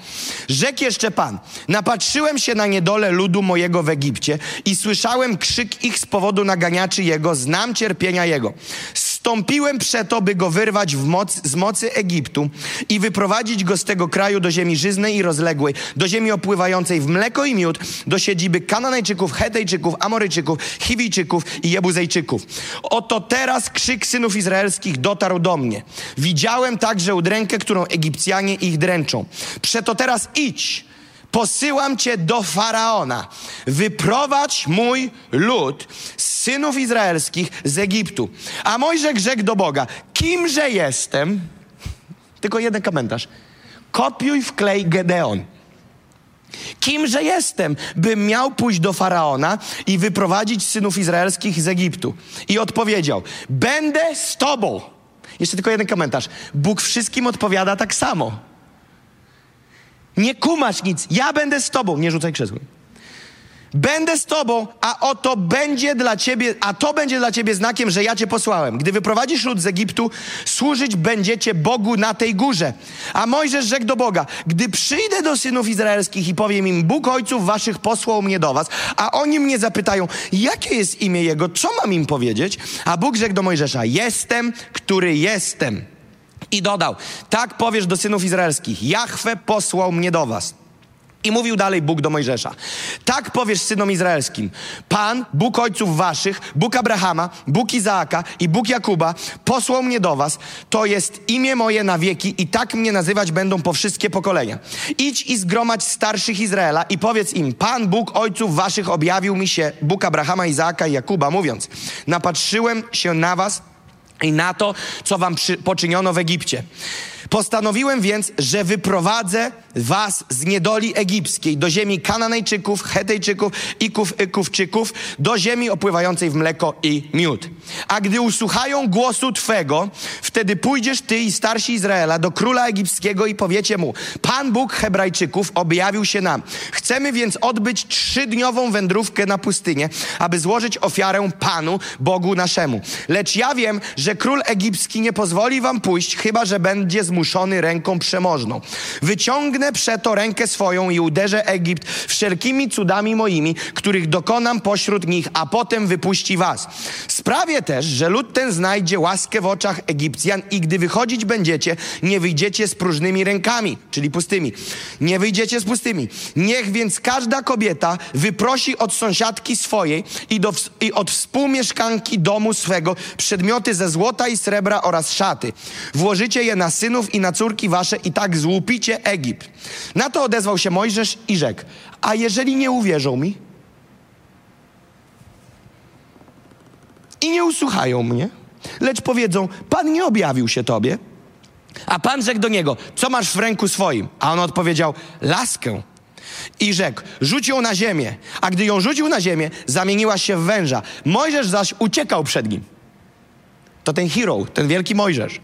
Rzekł jeszcze Pan, napatrzyłem się na niedolę ludu mojego w Egipcie i słyszałem krzyk ich z powodu naganiaczy jego, znam cierpienia jego. Stąpiłem przeto, by go wyrwać w moc, z mocy Egiptu i wyprowadzić go z tego kraju do ziemi żyznej i rozległej, do ziemi opływającej w mleko i miód, do siedziby Kananejczyków, Hetejczyków, Amorejczyków, Chiwijczyków i Jebuzejczyków. Oto teraz krzyk synów izraelskich dotarł do mnie. Widziałem także udrękę, którą Egipcjanie ich dręczą. Przeto teraz idź, posyłam cię do Faraona. Wyprowadź mój lud z synów izraelskich z Egiptu. A Mojżesz rzekł do Boga, kimże jestem? Tylko jeden komentarz. Kopiuj wklej Gedeon. Kimże jestem, bym miał pójść do Faraona i wyprowadzić synów izraelskich z Egiptu? I odpowiedział, będę z tobą. Jeszcze tylko jeden komentarz. Bóg wszystkim odpowiada tak samo. Nie kumasz nic, ja będę z tobą. Nie rzucaj krzesłem. Będę z tobą, a oto będzie dla ciebie, a to będzie dla ciebie znakiem, że ja cię posłałem. Gdy wyprowadzisz lud z Egiptu, służyć będziecie Bogu na tej górze. A Mojżesz rzekł do Boga, gdy przyjdę do synów izraelskich i powiem im, Bóg ojców waszych posłał mnie do was, a oni mnie zapytają, jakie jest imię jego, co mam im powiedzieć? A Bóg rzekł do Mojżesza, jestem, który jestem. I dodał, tak powiesz do synów izraelskich, Jahwe posłał mnie do was. I mówił dalej Bóg do Mojżesza, tak powiesz synom izraelskim, Pan, Bóg ojców waszych, Bóg Abrahama, Bóg Izaaka i Bóg Jakuba posłał mnie do was, to jest imię moje na wieki i tak mnie nazywać będą po wszystkie pokolenia. Idź i zgromadź starszych Izraela i powiedz im, Pan, Bóg ojców waszych objawił mi się, Bóg Abrahama, Izaaka i Jakuba, mówiąc, napatrzyłem się na was i na to, co wam przy, poczyniono w Egipcie. Postanowiłem więc, że wyprowadzę was z niedoli egipskiej do ziemi Kananejczyków, Hetejczyków i Kufczyków, do ziemi opływającej w mleko i miód. A gdy usłuchają głosu twego, wtedy pójdziesz ty i starsi Izraela do króla egipskiego i powiecie mu, Pan Bóg Hebrajczyków objawił się nam. Chcemy więc odbyć trzydniową wędrówkę na pustynię, aby złożyć ofiarę Panu, Bogu naszemu. Lecz ja wiem, że król egipski nie pozwoli wam pójść, chyba że będzie zmuszony ręką przemożną. Wyciągnę przeto rękę swoją i uderzę Egipt wszelkimi cudami moimi, których dokonam pośród nich, a potem wypuści was. Sprawię też, że lud ten znajdzie łaskę w oczach Egipcjan i gdy wychodzić będziecie, nie wyjdziecie z próżnymi rękami, czyli pustymi. Nie wyjdziecie z pustymi. Niech więc każda kobieta wyprosi od sąsiadki swojej i, do, i od współmieszkanki domu swego przedmioty ze złota i srebra oraz szaty. Włożycie je na synów i na córki wasze i tak złupicie Egipt. Na to odezwał się Mojżesz i rzekł, a jeżeli nie uwierzą mi i nie usłuchają mnie, lecz powiedzą, Pan nie objawił się tobie, a Pan rzekł do niego, co masz w ręku swoim? A on odpowiedział, laskę. I rzekł, rzuć ją na ziemię. A gdy ją rzucił na ziemię, zamieniła się w węża. Mojżesz zaś uciekał przed nim. To ten hero, ten wielki Mojżesz.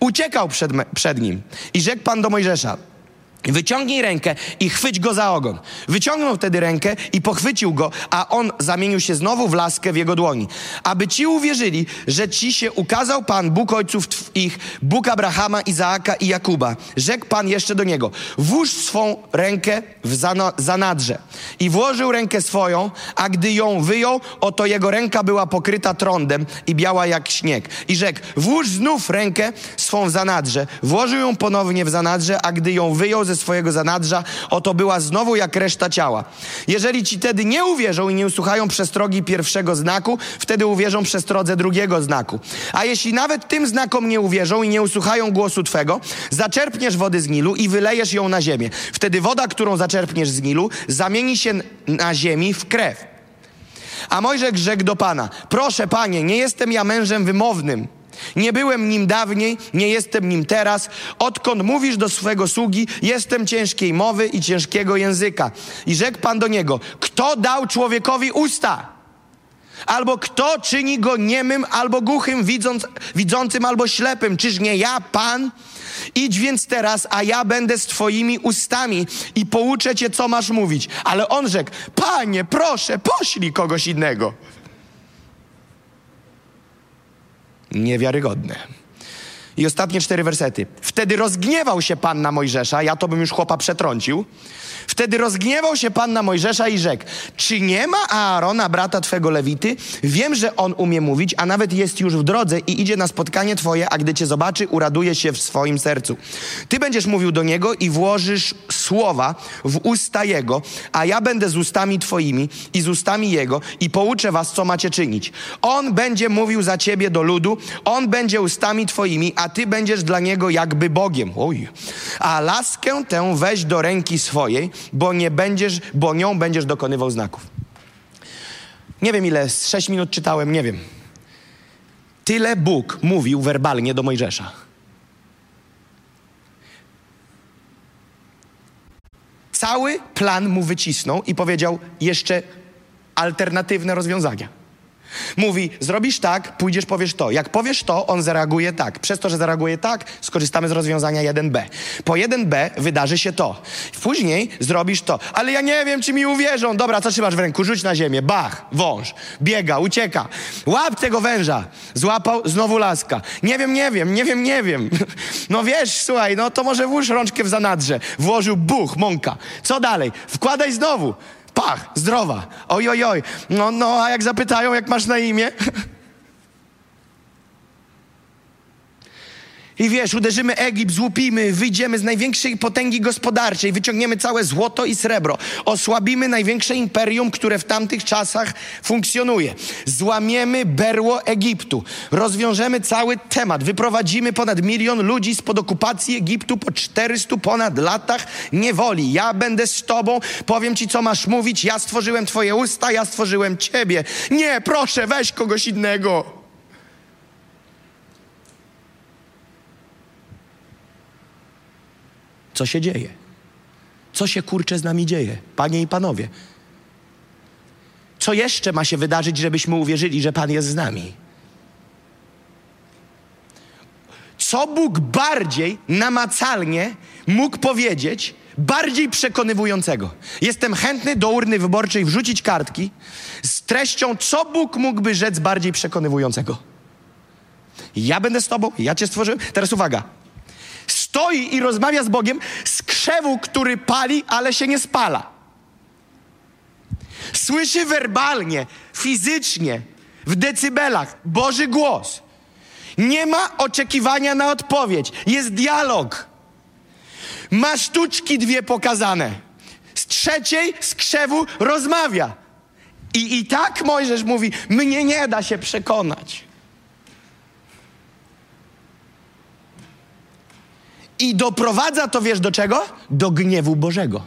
Uciekał przed, przed nim i rzekł Pan do Mojżesza, wyciągnij rękę i chwyć go za ogon. Wyciągnął wtedy rękę i pochwycił go, a on zamienił się znowu w laskę w jego dłoni. Aby ci uwierzyli, że ci się ukazał Pan, Bóg ojców ich, Bóg Abrahama, Izaaka i Jakuba. Rzekł Pan jeszcze do niego, włóż swą rękę w zanadrze. I włożył rękę swoją, a gdy ją wyjął, oto jego ręka była pokryta trądem i biała jak śnieg. I rzekł, włóż znów rękę swą w zanadrze. Włożył ją ponownie w zanadrze, a gdy ją wyjął ze swojego zanadrza, oto była znowu jak reszta ciała. Jeżeli ci tedy nie uwierzą i nie usłuchają przestrogi pierwszego znaku, wtedy uwierzą przestrodze drugiego znaku. A jeśli nawet tym znakom nie uwierzą i nie usłuchają głosu twego, zaczerpniesz wody z Nilu i wylejesz ją na ziemię. Wtedy woda, którą zaczerpniesz z Nilu, zamieni się na ziemi w krew. A Mojżesz rzekł do Pana, proszę Panie, nie jestem ja mężem wymownym. Nie byłem nim dawniej, nie jestem nim teraz. Odkąd mówisz do swego sługi, jestem ciężkiej mowy i ciężkiego języka. I rzekł Pan do niego, kto dał człowiekowi usta? Albo kto czyni go niemym, albo głuchym, widząc, widzącym, albo ślepym? Czyż nie ja, Pan? Idź więc teraz, a ja będę z twoimi ustami i pouczę cię, co masz mówić. Ale on rzekł, Panie, proszę, poślij kogoś innego. Niewiarygodne. I ostatnie cztery wersety. Wtedy rozgniewał się Pan na Mojżesza, ja to bym już chłopa przetrącił. Wtedy rozgniewał się Pan na Mojżesza i rzekł, czy nie ma Aarona, brata twego Lewity? Wiem, że on umie mówić, a nawet jest już w drodze i idzie na spotkanie twoje, a gdy cię zobaczy, uraduje się w swoim sercu. Ty będziesz mówił do niego i włożysz słowa w usta jego, a ja będę z ustami twoimi i z ustami jego i pouczę was, co macie czynić. On będzie mówił za ciebie do ludu, on będzie ustami twoimi, a ty będziesz dla niego jakby Bogiem. Oj. A laskę tę weź do ręki swojej, bo nie będziesz, bo nią będziesz dokonywał znaków. Nie wiem ile, z sześć minut czytałem, nie wiem. Tyle Bóg mówił werbalnie do Mojżesza. Cały plan mu wycisnął i powiedział jeszcze alternatywne rozwiązania. Mówi, zrobisz tak, pójdziesz, powiesz to. Jak powiesz to, on zareaguje tak. Przez to, że zareaguje tak, skorzystamy z rozwiązania jeden B. Po jeden B wydarzy się to. Później zrobisz to. Ale ja nie wiem, czy mi uwierzą. Dobra, co trzymasz w ręku? Rzuć na ziemię. Bach, wąż. Biega, ucieka. Łap tego węża. Złapał, znowu laska. Nie wiem, nie wiem, nie wiem, nie wiem. No wiesz, słuchaj, no to może włóż rączkę w zanadrze. Włożył, buch, mąka. Co dalej? Wkładaj znowu. Pach, zdrowa, oj, oj, oj. No, no, a jak zapytają, jak masz na imię? I wiesz, uderzymy Egipt, złupimy, wyjdziemy z największej potęgi gospodarczej, wyciągniemy całe złoto i srebro, osłabimy największe imperium, które w tamtych czasach funkcjonuje. Złamiemy berło Egiptu, rozwiążemy cały temat, wyprowadzimy ponad milion ludzi spod okupacji Egiptu po czterystu ponad latach niewoli. Ja będę z tobą, powiem ci, co masz mówić, ja stworzyłem twoje usta, ja stworzyłem ciebie. Nie, proszę, weź kogoś innego. Co się dzieje? Co się, kurczę, z nami dzieje? Panie i panowie. Co jeszcze ma się wydarzyć, żebyśmy uwierzyli, że Pan jest z nami? Co Bóg bardziej namacalnie mógł powiedzieć, bardziej przekonywującego? Jestem chętny do urny wyborczej wrzucić kartki z treścią, co Bóg mógłby rzec bardziej przekonywującego. Ja będę z tobą, ja cię stworzyłem. Teraz uwaga. Stoi i rozmawia z Bogiem z krzewu, który pali, ale się nie spala. Słyszy werbalnie, fizycznie, w decybelach Boży głos. Nie ma oczekiwania na odpowiedź. Jest dialog. Ma sztuczki dwie pokazane. Z trzeciej, z krzewu rozmawia. I, i tak Mojżesz mówi, mnie nie da się przekonać. I doprowadza to, wiesz, do czego? Do gniewu Bożego.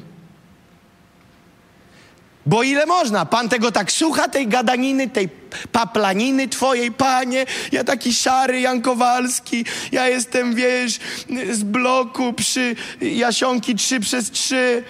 Bo ile można? Pan tego tak słucha, tej gadaniny, tej paplaniny twojej, Panie, ja taki szary Jan Kowalski, ja jestem, wiesz, z bloku przy Jasionki trzy przez trzy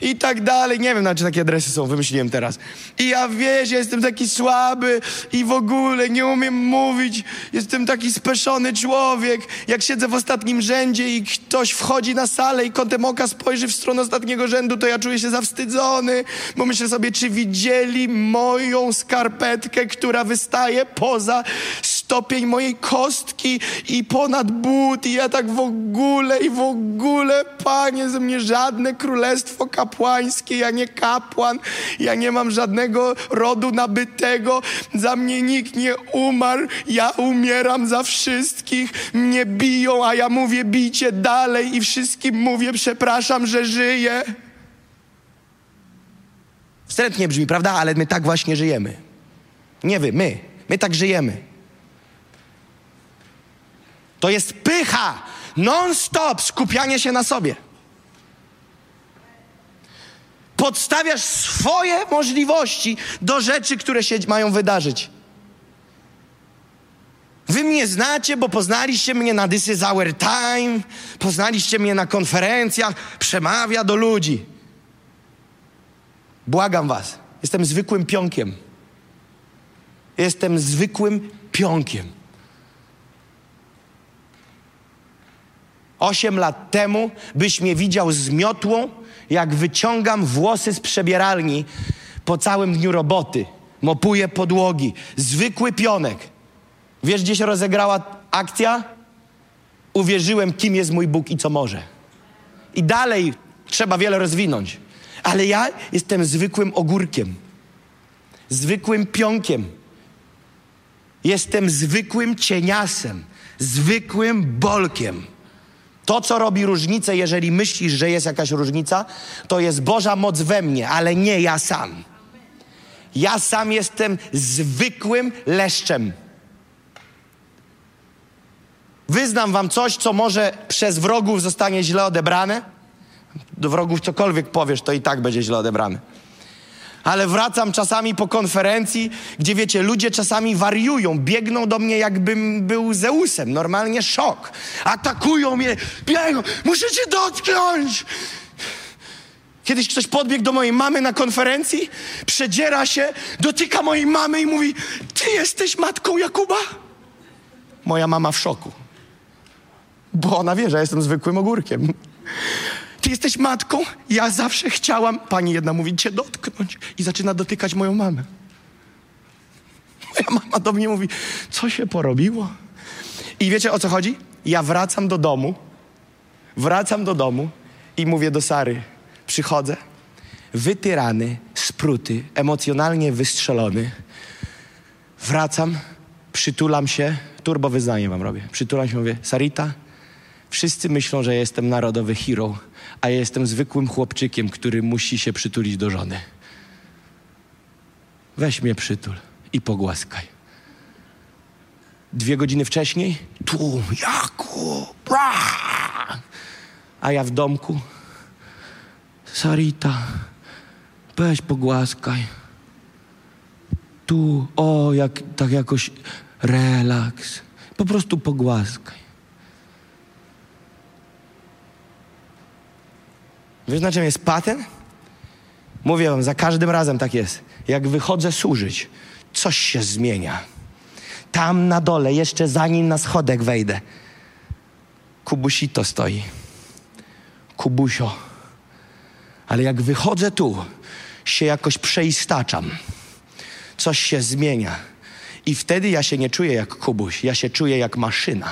i tak dalej. Nie wiem, na czy takie adresy są, wymyśliłem teraz. I ja, wiesz, ja jestem taki słaby i w ogóle nie umiem mówić. Jestem taki speszony człowiek. Jak siedzę w ostatnim rzędzie i ktoś wchodzi na salę i kątem oka spojrzy w stronę ostatniego rzędu, to ja czuję się zawstydzony, bo myślę sobie, czy widzieli moją skarpetkę, która wystaje poza stopień mojej kostki i ponad but. I ja tak w ogóle i w ogóle, Panie, ze mnie żadne królestwo kapłańskie. Kapłańskie, ja nie kapłan, ja nie mam żadnego rodu nabytego, za mnie nikt nie umarł, ja umieram za wszystkich, mnie biją, a ja mówię bijcie dalej i wszystkim mówię przepraszam, że żyję. Wstrętnie brzmi, prawda? Ale my tak właśnie żyjemy. Nie wy, my. My tak żyjemy. To jest pycha, non-stop skupianie się na sobie. Podstawiasz swoje możliwości do rzeczy, które się mają wydarzyć. Wy mnie znacie, bo poznaliście mnie na This is Our Time, poznaliście mnie na konferencjach, przemawia do ludzi. Błagam was, jestem zwykłym pionkiem. Jestem zwykłym pionkiem. Osiem lat temu byś mnie widział z miotłą, jak wyciągam włosy z przebieralni po całym dniu roboty. Mopuję podłogi. Zwykły pionek. Wiesz, gdzie się rozegrała akcja? Uwierzyłem, kim jest mój Bóg i co może. I dalej trzeba wiele rozwinąć. Ale ja jestem zwykłym ogórkiem. Zwykłym pionkiem. Jestem zwykłym cieniasem. Zwykłym bolkiem. To, co robi różnicę, jeżeli myślisz, że jest jakaś różnica, to jest Boża moc we mnie, ale nie ja sam. Ja sam jestem zwykłym leszczem. Wyznam wam coś, co może przez wrogów zostanie źle odebrane. Do wrogów cokolwiek powiesz, to i tak będzie źle odebrane. Ale wracam czasami po konferencji, gdzie wiecie, ludzie czasami wariują, biegną do mnie, jakbym był Zeusem. Normalnie szok. Atakują mnie, biegną, muszę cię dotknąć. Kiedyś ktoś podbiegł do mojej mamy na konferencji, przedziera się, dotyka mojej mamy i mówi, ty jesteś matką Jakuba? Moja mama w szoku. Bo ona wie, że ja jestem zwykłym ogórkiem. Ty jesteś matką? Ja zawsze chciałam, pani jedna mówi, cię dotknąć. I zaczyna dotykać moją mamę. Moja mama do mnie mówi, co się porobiło? I wiecie, o co chodzi? Ja wracam do domu, wracam do domu i mówię do Sary, przychodzę, wytyrany, spruty, emocjonalnie wystrzelony. Wracam, przytulam się, turbo wyznanie wam robię. Przytulam się, mówię, Sarita, wszyscy myślą, że jestem narodowy hero, a ja jestem zwykłym chłopczykiem, który musi się przytulić do żony. Weź mnie przytul i pogłaskaj. Dwie godziny wcześniej, tu, Jaku, bra! A ja w domku, Sarita, weź pogłaskaj. Tu, o, jak, tak jakoś relaks. Po prostu pogłaskaj. Wiesz, na czym jest patent? Mówię wam, za każdym razem tak jest. Jak wychodzę służyć, coś się zmienia. Tam na dole, jeszcze zanim na schodek wejdę, Kubusito stoi. Kubusio. Ale jak wychodzę tu, się jakoś przeistaczam. Coś się zmienia. I wtedy ja się nie czuję jak Kubuś, ja się czuję jak maszyna.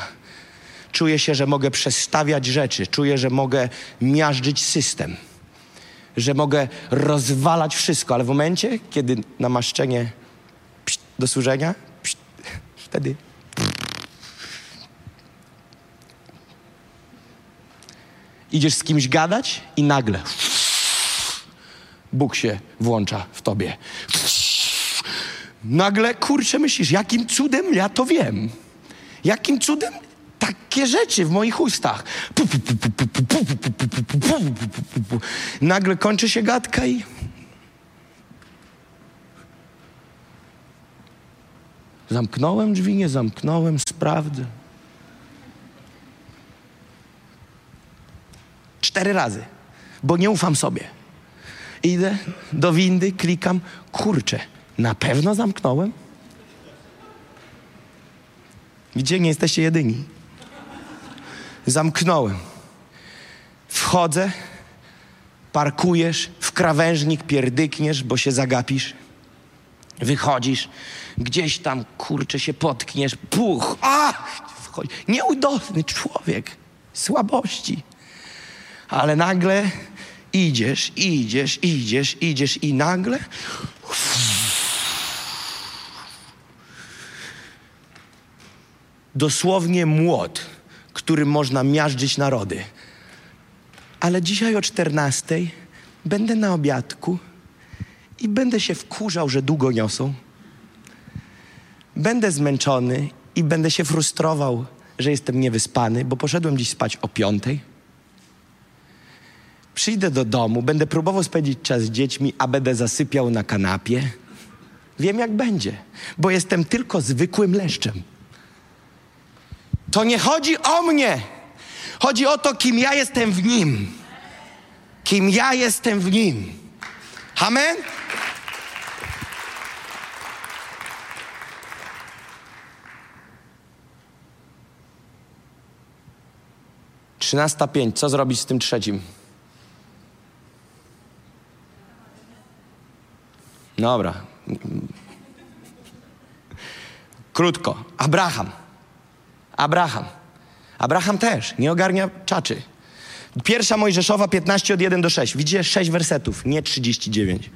Czuję się, że mogę przestawiać rzeczy. Czuję, że mogę miażdżyć system. Że mogę rozwalać wszystko. Ale w momencie, kiedy namaszczenie psz, do służenia, psz, wtedy... Idziesz z kimś gadać i nagle... Bóg się włącza w tobie. Nagle, kurczę, myślisz, jakim cudem ja to wiem? Jakim cudem... Takie rzeczy w moich ustach. Nagle kończy się gadka i... Zamknąłem drzwi, nie zamknąłem, sprawdzę. Cztery razy, bo nie ufam sobie. Idę do windy, klikam, kurczę, na pewno zamknąłem? Widzicie, nie jesteście jedyni. Zamknąłem. Wchodzę, parkujesz, w krawężnik pierdykniesz, bo się zagapisz. Wychodzisz, gdzieś tam, kurczę, się potkniesz, puch, a! Wchodzi. Nieudolny człowiek, słabości. Ale nagle idziesz, idziesz, idziesz, idziesz i nagle... Dosłownie młot, którym można miażdżyć narody. Ale dzisiaj o czternastej będę na obiadku i będę się wkurzał, że długo niosą. Będę zmęczony i będę się frustrował, że jestem niewyspany, bo poszedłem dziś spać o piątej. Przyjdę do domu, będę próbował spędzić czas z dziećmi, a będę zasypiał na kanapie. Wiem, jak będzie, bo jestem tylko zwykłym leszczem. To nie chodzi o mnie. Chodzi o to, kim ja jestem w Nim. Kim ja jestem w Nim. Amen? trzynasta pięć. Co zrobić z tym trzecim? Dobra. Krótko. Abraham. Abraham. Abraham też nie ogarnia czaczy. Pierwsza Mojżeszowa piętnaście od jeden do sześć. Widzicie? sześć wersetów, nie trzydzieści dziewięć.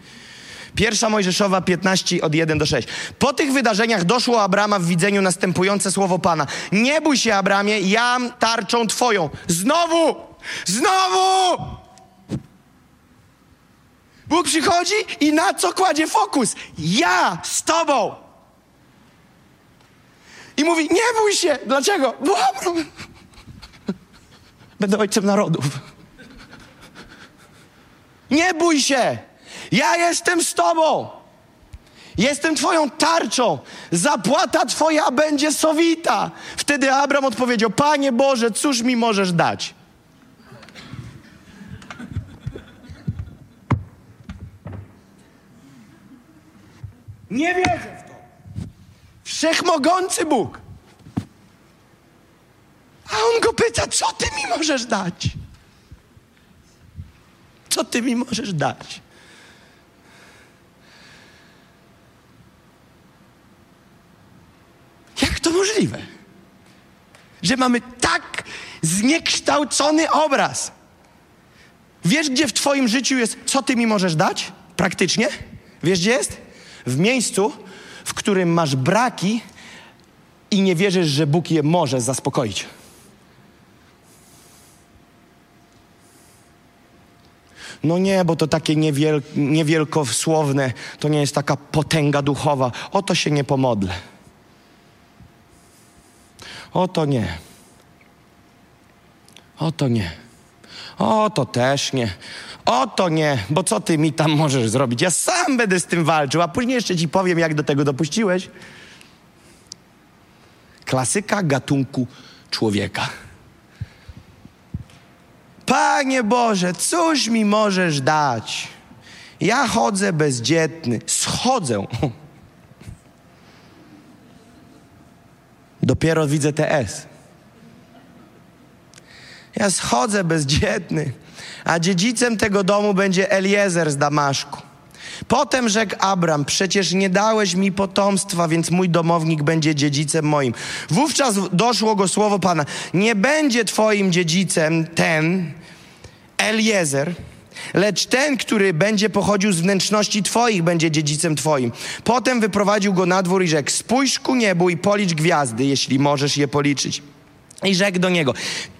Pierwsza Mojżeszowa piętnaście od jeden do sześć. Po tych wydarzeniach doszło Abrama w widzeniu następujące słowo Pana. Nie bój się, Abramie, ja tarczą twoją. Znowu! Znowu! Bóg przychodzi i na co kładzie fokus? Ja z tobą! I mówi, nie bój się. Dlaczego? Bo Abram... Będę ojcem narodów. Nie bój się. Ja jestem z tobą. Jestem twoją tarczą. Zapłata twoja będzie sowita. Wtedy Abram odpowiedział, Panie Boże, cóż mi możesz dać? Nie wierzę w to. Wszechmogący Bóg. A on go pyta, co ty mi możesz dać? Co ty mi możesz dać? Jak to możliwe? Że mamy tak zniekształcony obraz. Wiesz, gdzie w twoim życiu jest, co ty mi możesz dać? Praktycznie? Wiesz, gdzie jest? W miejscu, w którym masz braki i nie wierzysz, że Bóg je może zaspokoić. No nie, bo to takie niewiel- niewielkosłowne, to nie jest taka potęga duchowa. O to się nie pomodlę. O to nie. O to nie. O to też nie. O to nie, bo co ty mi tam możesz zrobić? Ja sam będę z tym walczył, a później jeszcze ci powiem, jak do tego dopuściłeś. Klasyka gatunku człowieka. Panie Boże, cóż mi możesz dać? Ja chodzę bezdzietny. Schodzę. Dopiero widzę te S. Ja schodzę bezdzietny, a dziedzicem tego domu będzie Eliezer z Damaszku. Potem rzekł Abram, przecież nie dałeś mi potomstwa, więc mój domownik będzie dziedzicem moim. Wówczas doszło go słowo Pana. Nie będzie twoim dziedzicem ten Eliezer, lecz ten, który będzie pochodził z wnętrzności twoich, będzie dziedzicem twoim. Potem wyprowadził go na dwór i rzekł, spójrz ku niebu i policz gwiazdy, jeśli możesz je policzyć. I rzekł do niego,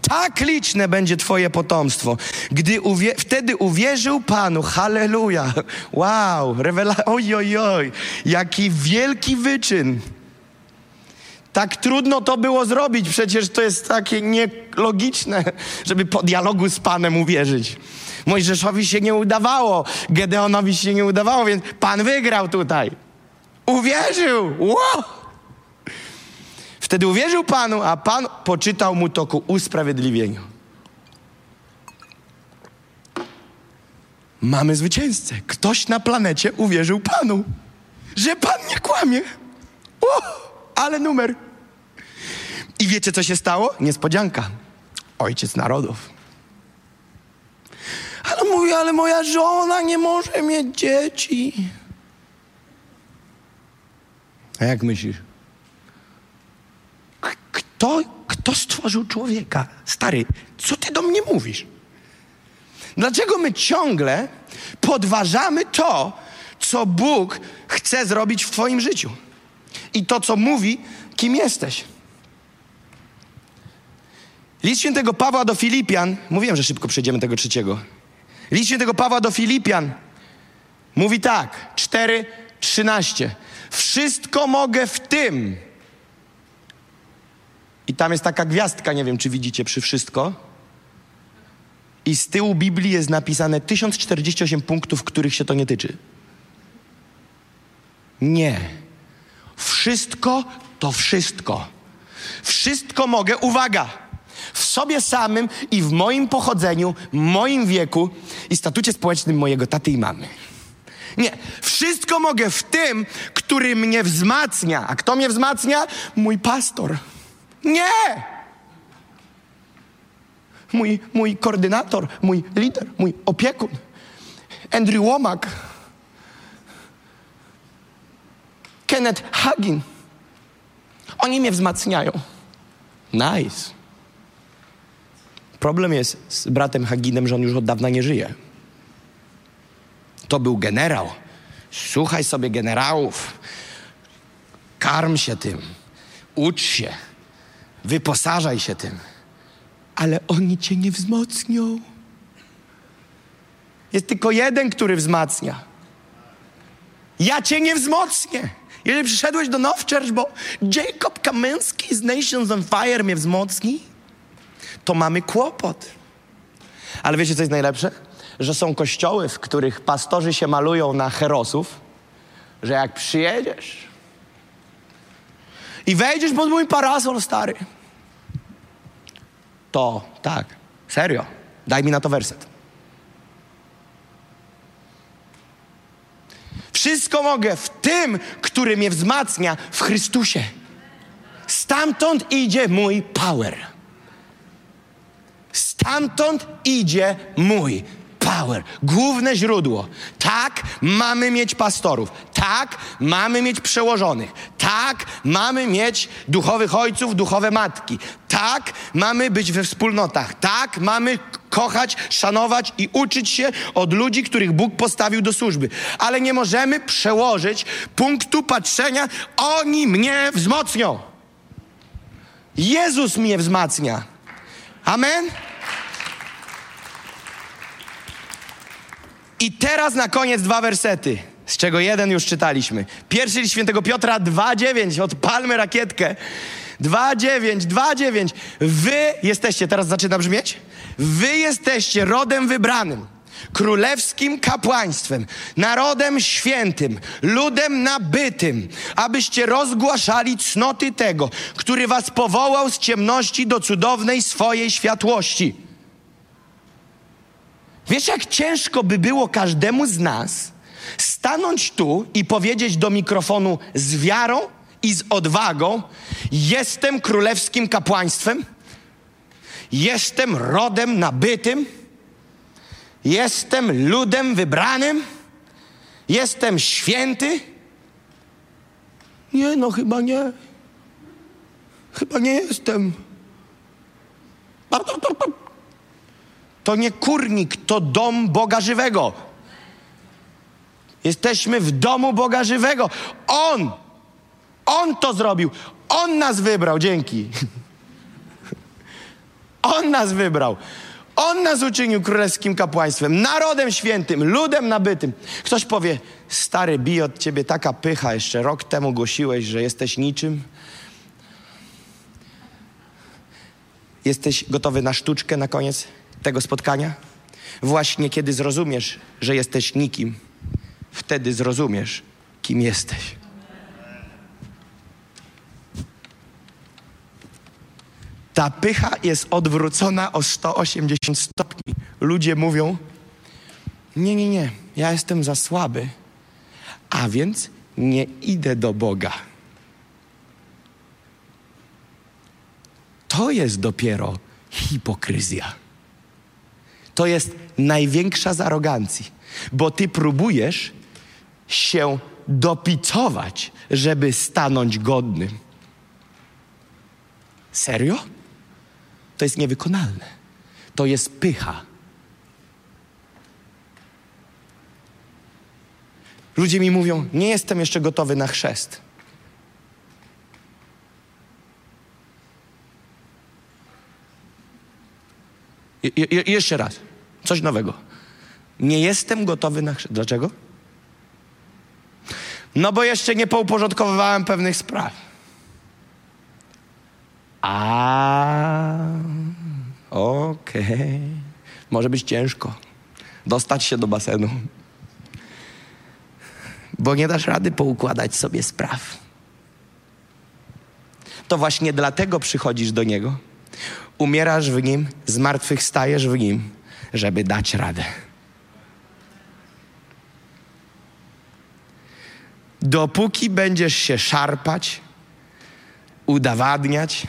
tak liczne będzie twoje potomstwo. Gdy uwie- Wtedy uwierzył Panu. Halleluja. Wow. Rewela- oj, oj, oj. Jaki wielki wyczyn. Tak trudno to było zrobić. Przecież to jest takie nielogiczne, żeby po dialogu z Panem uwierzyć. Mojżeszowi się nie udawało. Gedeonowi się nie udawało, więc Pan wygrał tutaj. Uwierzył. Wow. Wtedy uwierzył Panu, a Pan poczytał mu to ku usprawiedliwieniu. Mamy zwycięzcę. Ktoś na planecie uwierzył Panu, że Pan nie kłamie. O, ale numer. I wiecie, co się stało? Niespodzianka. Ojciec narodów. Ale mówi, ale moja żona nie może mieć dzieci. A jak myślisz? Kto, kto stworzył człowieka? Stary, co ty do mnie mówisz? Dlaczego my ciągle podważamy to, co Bóg chce zrobić w twoim życiu? I to, co mówi, kim jesteś? List świętego Pawła do Filipian. Mówiłem, że szybko przejdziemy tego trzeciego. List świętego Pawła do Filipian mówi tak, cztery trzynaście. Wszystko mogę w tym... I tam jest taka gwiazdka, nie wiem, czy widzicie, przy wszystko. I z tyłu Biblii jest napisane tysiąc czterdzieści osiem punktów, których się to nie tyczy. Nie. Wszystko to wszystko. Wszystko mogę, uwaga, w sobie samym i w moim pochodzeniu, moim wieku i statucie społecznym mojego taty i mamy. Nie. Wszystko mogę w tym, który mnie wzmacnia. A kto mnie wzmacnia? Mój pastor. Nie! mój, mój koordynator, mój lider, mój opiekun, Andrew Womack, Kenneth Hagin. Oni mnie wzmacniają. Nice. Problem jest z bratem Haginem, że on już od dawna nie żyje. To był generał. Słuchaj sobie generałów. Karm się tym. Ucz się. Wyposażaj się tym. Ale oni cię nie wzmocnią. Jest tylko jeden, który wzmacnia. Ja cię nie wzmocnię. Jeżeli przyszedłeś do Now Church, bo Jakub Kamiński z Nations on Fire mnie wzmocni, to mamy kłopot. Ale wiecie, co jest najlepsze? Że są kościoły, w których pastorzy się malują na herosów, że jak przyjedziesz i wejdziesz pod mój parasol, stary, to tak, serio, daj mi na to werset. Wszystko mogę w tym, który mnie wzmacnia w Chrystusie. Stamtąd idzie mój power. Stamtąd idzie mój power. Główne źródło. Tak, mamy mieć pastorów. Tak, mamy mieć przełożonych. Tak, mamy mieć duchowych ojców, duchowe matki. Tak, mamy być we wspólnotach. Tak, mamy kochać, szanować i uczyć się od ludzi, których Bóg postawił do służby. Ale nie możemy przełożyć punktu patrzenia, oni mnie wzmocnią. Jezus mnie wzmacnia. Amen? I teraz na koniec dwa wersety, z czego jeden już czytaliśmy. Pierwszy list Świętego Piotra dwa dziewięć, odpalmy rakietkę. dwa dziewięć, dwa dziewięć. Wy jesteście, teraz zaczyna brzmieć? Wy jesteście rodem wybranym, królewskim kapłaństwem, narodem świętym, ludem nabytym, abyście rozgłaszali cnoty tego, który was powołał z ciemności do cudownej swojej światłości. Wiesz, jak ciężko by było każdemu z nas stanąć tu i powiedzieć do mikrofonu z wiarą i z odwagą: jestem królewskim kapłaństwem, jestem rodem nabytym, jestem ludem wybranym, jestem święty. Nie, no chyba nie. Chyba nie jestem. To nie kurnik, to dom Boga żywego. Jesteśmy w domu Boga żywego. On, On to zrobił. On nas wybrał, dzięki. On nas wybrał. On nas uczynił królewskim kapłaństwem, narodem świętym, ludem nabytym. Ktoś powie: stary, bije od ciebie taka pycha, jeszcze rok temu głosiłeś, że jesteś niczym. Jesteś gotowy na sztuczkę na koniec tego spotkania? Właśnie kiedy zrozumiesz, że jesteś nikim, wtedy zrozumiesz, kim jesteś. Ta pycha jest odwrócona o sto osiemdziesiąt stopni. Ludzie mówią: nie, nie, nie, ja jestem za słaby, a więc nie idę do Boga. To jest dopiero hipokryzja. To jest największa z arogancji, bo ty próbujesz się dopicować, żeby stanąć godnym. Serio? To jest niewykonalne. To jest pycha. Ludzie mi mówią: nie jestem jeszcze gotowy na chrzest. Je, je, jeszcze raz. Coś nowego. Nie jestem gotowy na chrzest. Dlaczego? No bo jeszcze nie pouporządkowywałem pewnych spraw. A, okej. Okay. Może być ciężko dostać się do basenu. Bo nie dasz rady poukładać sobie spraw. To właśnie dlatego przychodzisz do Niego. Umierasz w Nim, zmartwychwstajesz w Nim, żeby dać radę. Dopóki będziesz się szarpać, udowadniać,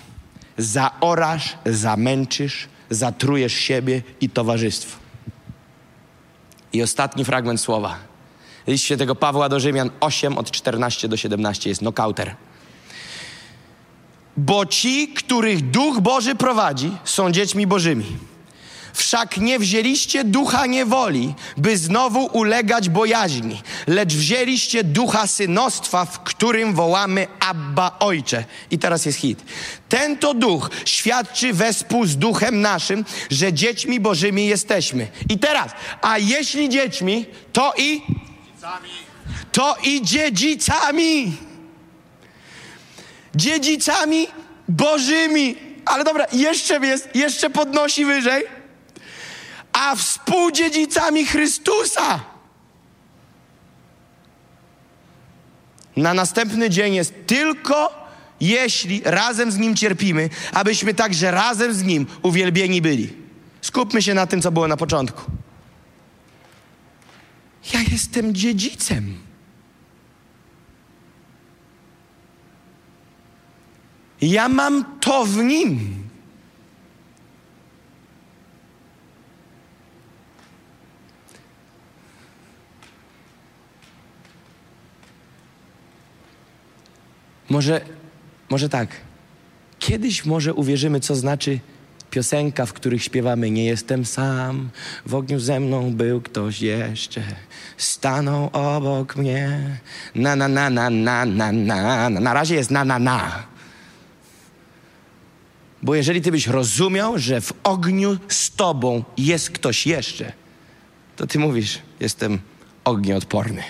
zaorasz, zamęczysz, zatrujesz siebie i towarzystwo. I ostatni fragment słowa. List Świętego Pawła do Rzymian osiem, od czternastego do siedemnastego jest nokauter. Bo ci, których Duch Boży prowadzi, są dziećmi Bożymi. Wszak nie wzięliście ducha niewoli, by znowu ulegać bojaźni, lecz wzięliście ducha synostwa, w którym wołamy Abba Ojcze. I teraz jest hit. Ten to duch świadczy wespół z duchem naszym, że dziećmi Bożymi jesteśmy. I teraz, a jeśli dziećmi, to i... Dziedzicami. To i dziedzicami. Dziedzicami Bożymi. Ale dobra, jeszcze jest, jeszcze podnosi wyżej. A współdziedzicami Chrystusa. Na następny dzień jest tylko jeśli razem z Nim cierpimy, abyśmy także razem z Nim uwielbieni byli. Skupmy się na tym, co było na początku. Ja jestem dziedzicem. Ja mam to w Nim. Może, może tak. Kiedyś może uwierzymy, co znaczy piosenka, w których śpiewamy: nie jestem sam, w ogniu ze mną był ktoś jeszcze, stanął obok mnie. Na, na, na, na, na, na, na. Na razie jest na, na, na. Bo jeżeli ty byś rozumiał, że w ogniu z tobą jest ktoś jeszcze, to ty mówisz: jestem ognioodporny.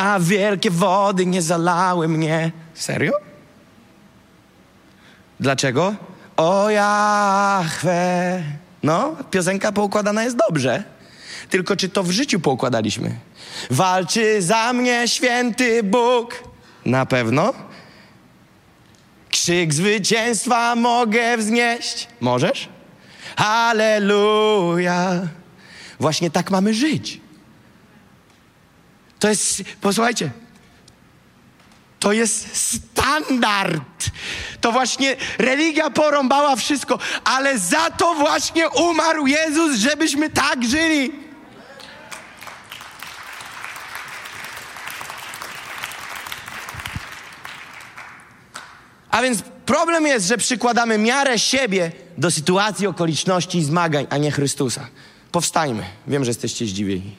A wielkie wody nie zalały mnie. Serio? Dlaczego? O Jahwe. No, piosenka poukładana jest dobrze. Tylko czy to w życiu poukładaliśmy? Walczy za mnie święty Bóg. Na pewno. Krzyk zwycięstwa mogę wznieść. Możesz? Halleluja. Właśnie tak mamy żyć. To jest, posłuchajcie, to jest standard. To właśnie religia porąbała wszystko, ale za to właśnie umarł Jezus, żebyśmy tak żyli. A więc problem jest, że przykładamy miarę siebie do sytuacji, okoliczności i zmagań, a nie Chrystusa. Powstajmy. Wiem, że jesteście zdziwieni.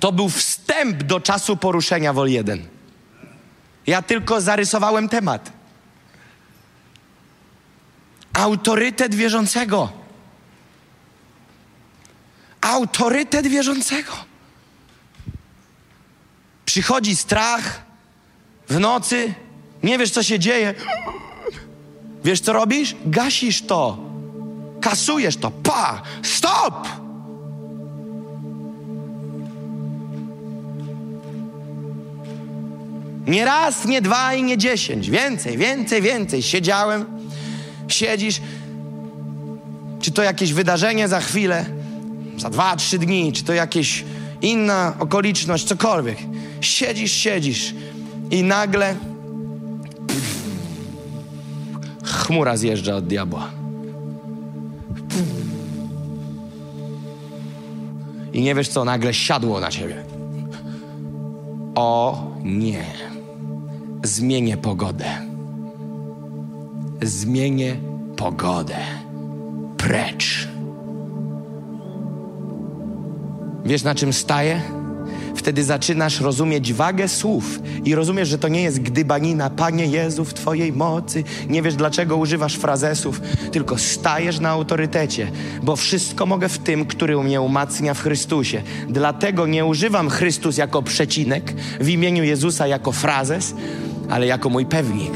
To był wstęp do czasu poruszenia woli jeden. Ja tylko zarysowałem temat. Autorytet wierzącego. Autorytet wierzącego. Przychodzi strach w nocy, nie wiesz, co się dzieje. Wiesz, co robisz? Gasisz to. Kasujesz to. Pa! Stop! Nie raz, nie dwa i nie dziesięć. Więcej, więcej, więcej. Siedziałem, siedzisz. Czy to jakieś wydarzenie za chwilę, za dwa, trzy dni, czy to jakieś inna okoliczność, cokolwiek. Siedzisz, siedzisz i nagle pff, chmura zjeżdża od diabła. Pff. I nie wiesz co, nagle siadło na ciebie. O nie. Zmienię pogodę. Zmienię pogodę. Precz. Wiesz, na czym staję? Wtedy zaczynasz rozumieć wagę słów i rozumiesz, że to nie jest gdybanina. Panie Jezu, w Twojej mocy. Nie wiesz, dlaczego używasz frazesów, tylko stajesz na autorytecie, bo wszystko mogę w tym, który mnie umacnia w Chrystusie. Dlatego nie używam Chrystus jako przecinek, w imieniu Jezusa jako frazes, ale jako mój pewnik.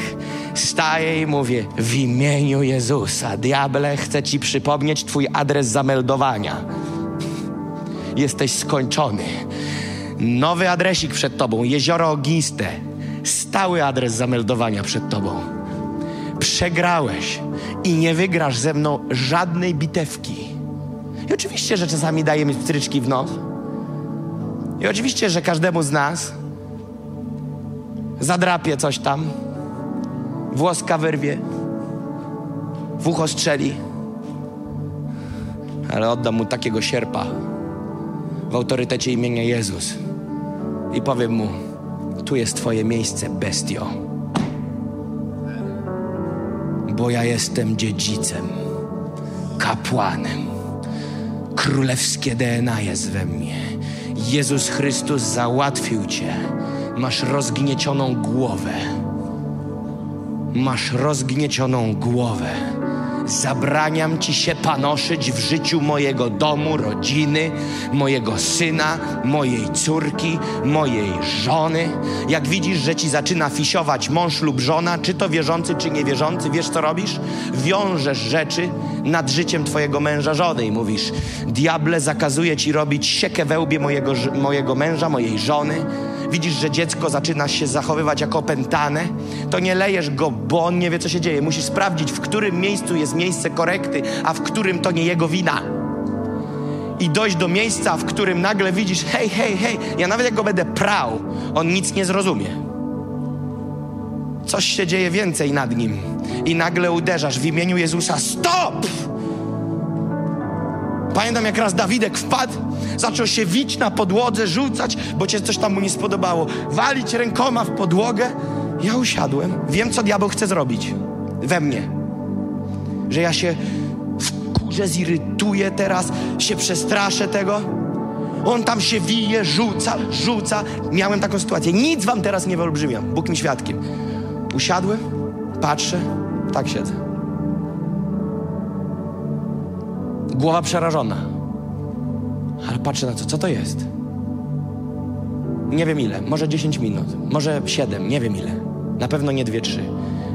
Staję i mówię: w imieniu Jezusa, diable, chcę Ci przypomnieć Twój adres zameldowania. Jesteś skończony. Nowy adresik przed Tobą, Jezioro Ogniste. Stały adres zameldowania przed Tobą. Przegrałeś i nie wygrasz ze mną żadnej bitewki. I oczywiście, że czasami daję mi stryczki w nos. I oczywiście, że każdemu z nas zadrapie coś tam, włoska wyrwie, w ucho strzeli, ale oddam mu takiego sierpa w autorytecie imienia Jezus i powiem mu: tu jest twoje miejsce, bestio, bo ja jestem dziedzicem, kapłanem, królewskie D N A jest we mnie. Jezus Chrystus załatwił cię. Masz rozgniecioną głowę. Masz rozgniecioną głowę. Zabraniam ci się panoszyć w życiu mojego domu, rodziny, mojego syna, mojej córki, mojej żony. Jak widzisz, że ci zaczyna fisiować mąż lub żona, czy to wierzący, czy niewierzący, wiesz co robisz? Wiążesz rzeczy nad życiem twojego męża, żony i mówisz: diable, zakazuje ci robić siekę we łbie mojego, mojego męża, mojej żony. Widzisz, że dziecko zaczyna się zachowywać jak opętane, to nie lejesz go, bo on nie wie, co się dzieje. Musisz sprawdzić, w którym miejscu jest miejsce korekty, a w którym to nie jego wina. I dojść do miejsca, w którym nagle widzisz: hej, hej, hej, ja nawet jak go będę prał, on nic nie zrozumie. Coś się dzieje więcej nad nim. I nagle uderzasz w imieniu Jezusa: stop! Pamiętam, jak raz Dawidek wpadł, zaczął się wić na podłodze, rzucać, bo cię coś tam mu nie spodobało, walić rękoma w podłogę. Ja usiadłem. Wiem, co diabeł chce zrobić we mnie. Że ja się wkurzę, zirytuję teraz, się przestraszę tego. On tam się wije, rzuca, rzuca. Miałem taką sytuację. Nic wam teraz nie wyolbrzymiam. Bóg mi świadkiem. Usiadłem, patrzę, tak siedzę. Głowa przerażona. Ale patrzę na to, co to jest? Nie wiem ile, może dziesięć minut, może siedem, nie wiem ile. Na pewno nie dwie, trzy.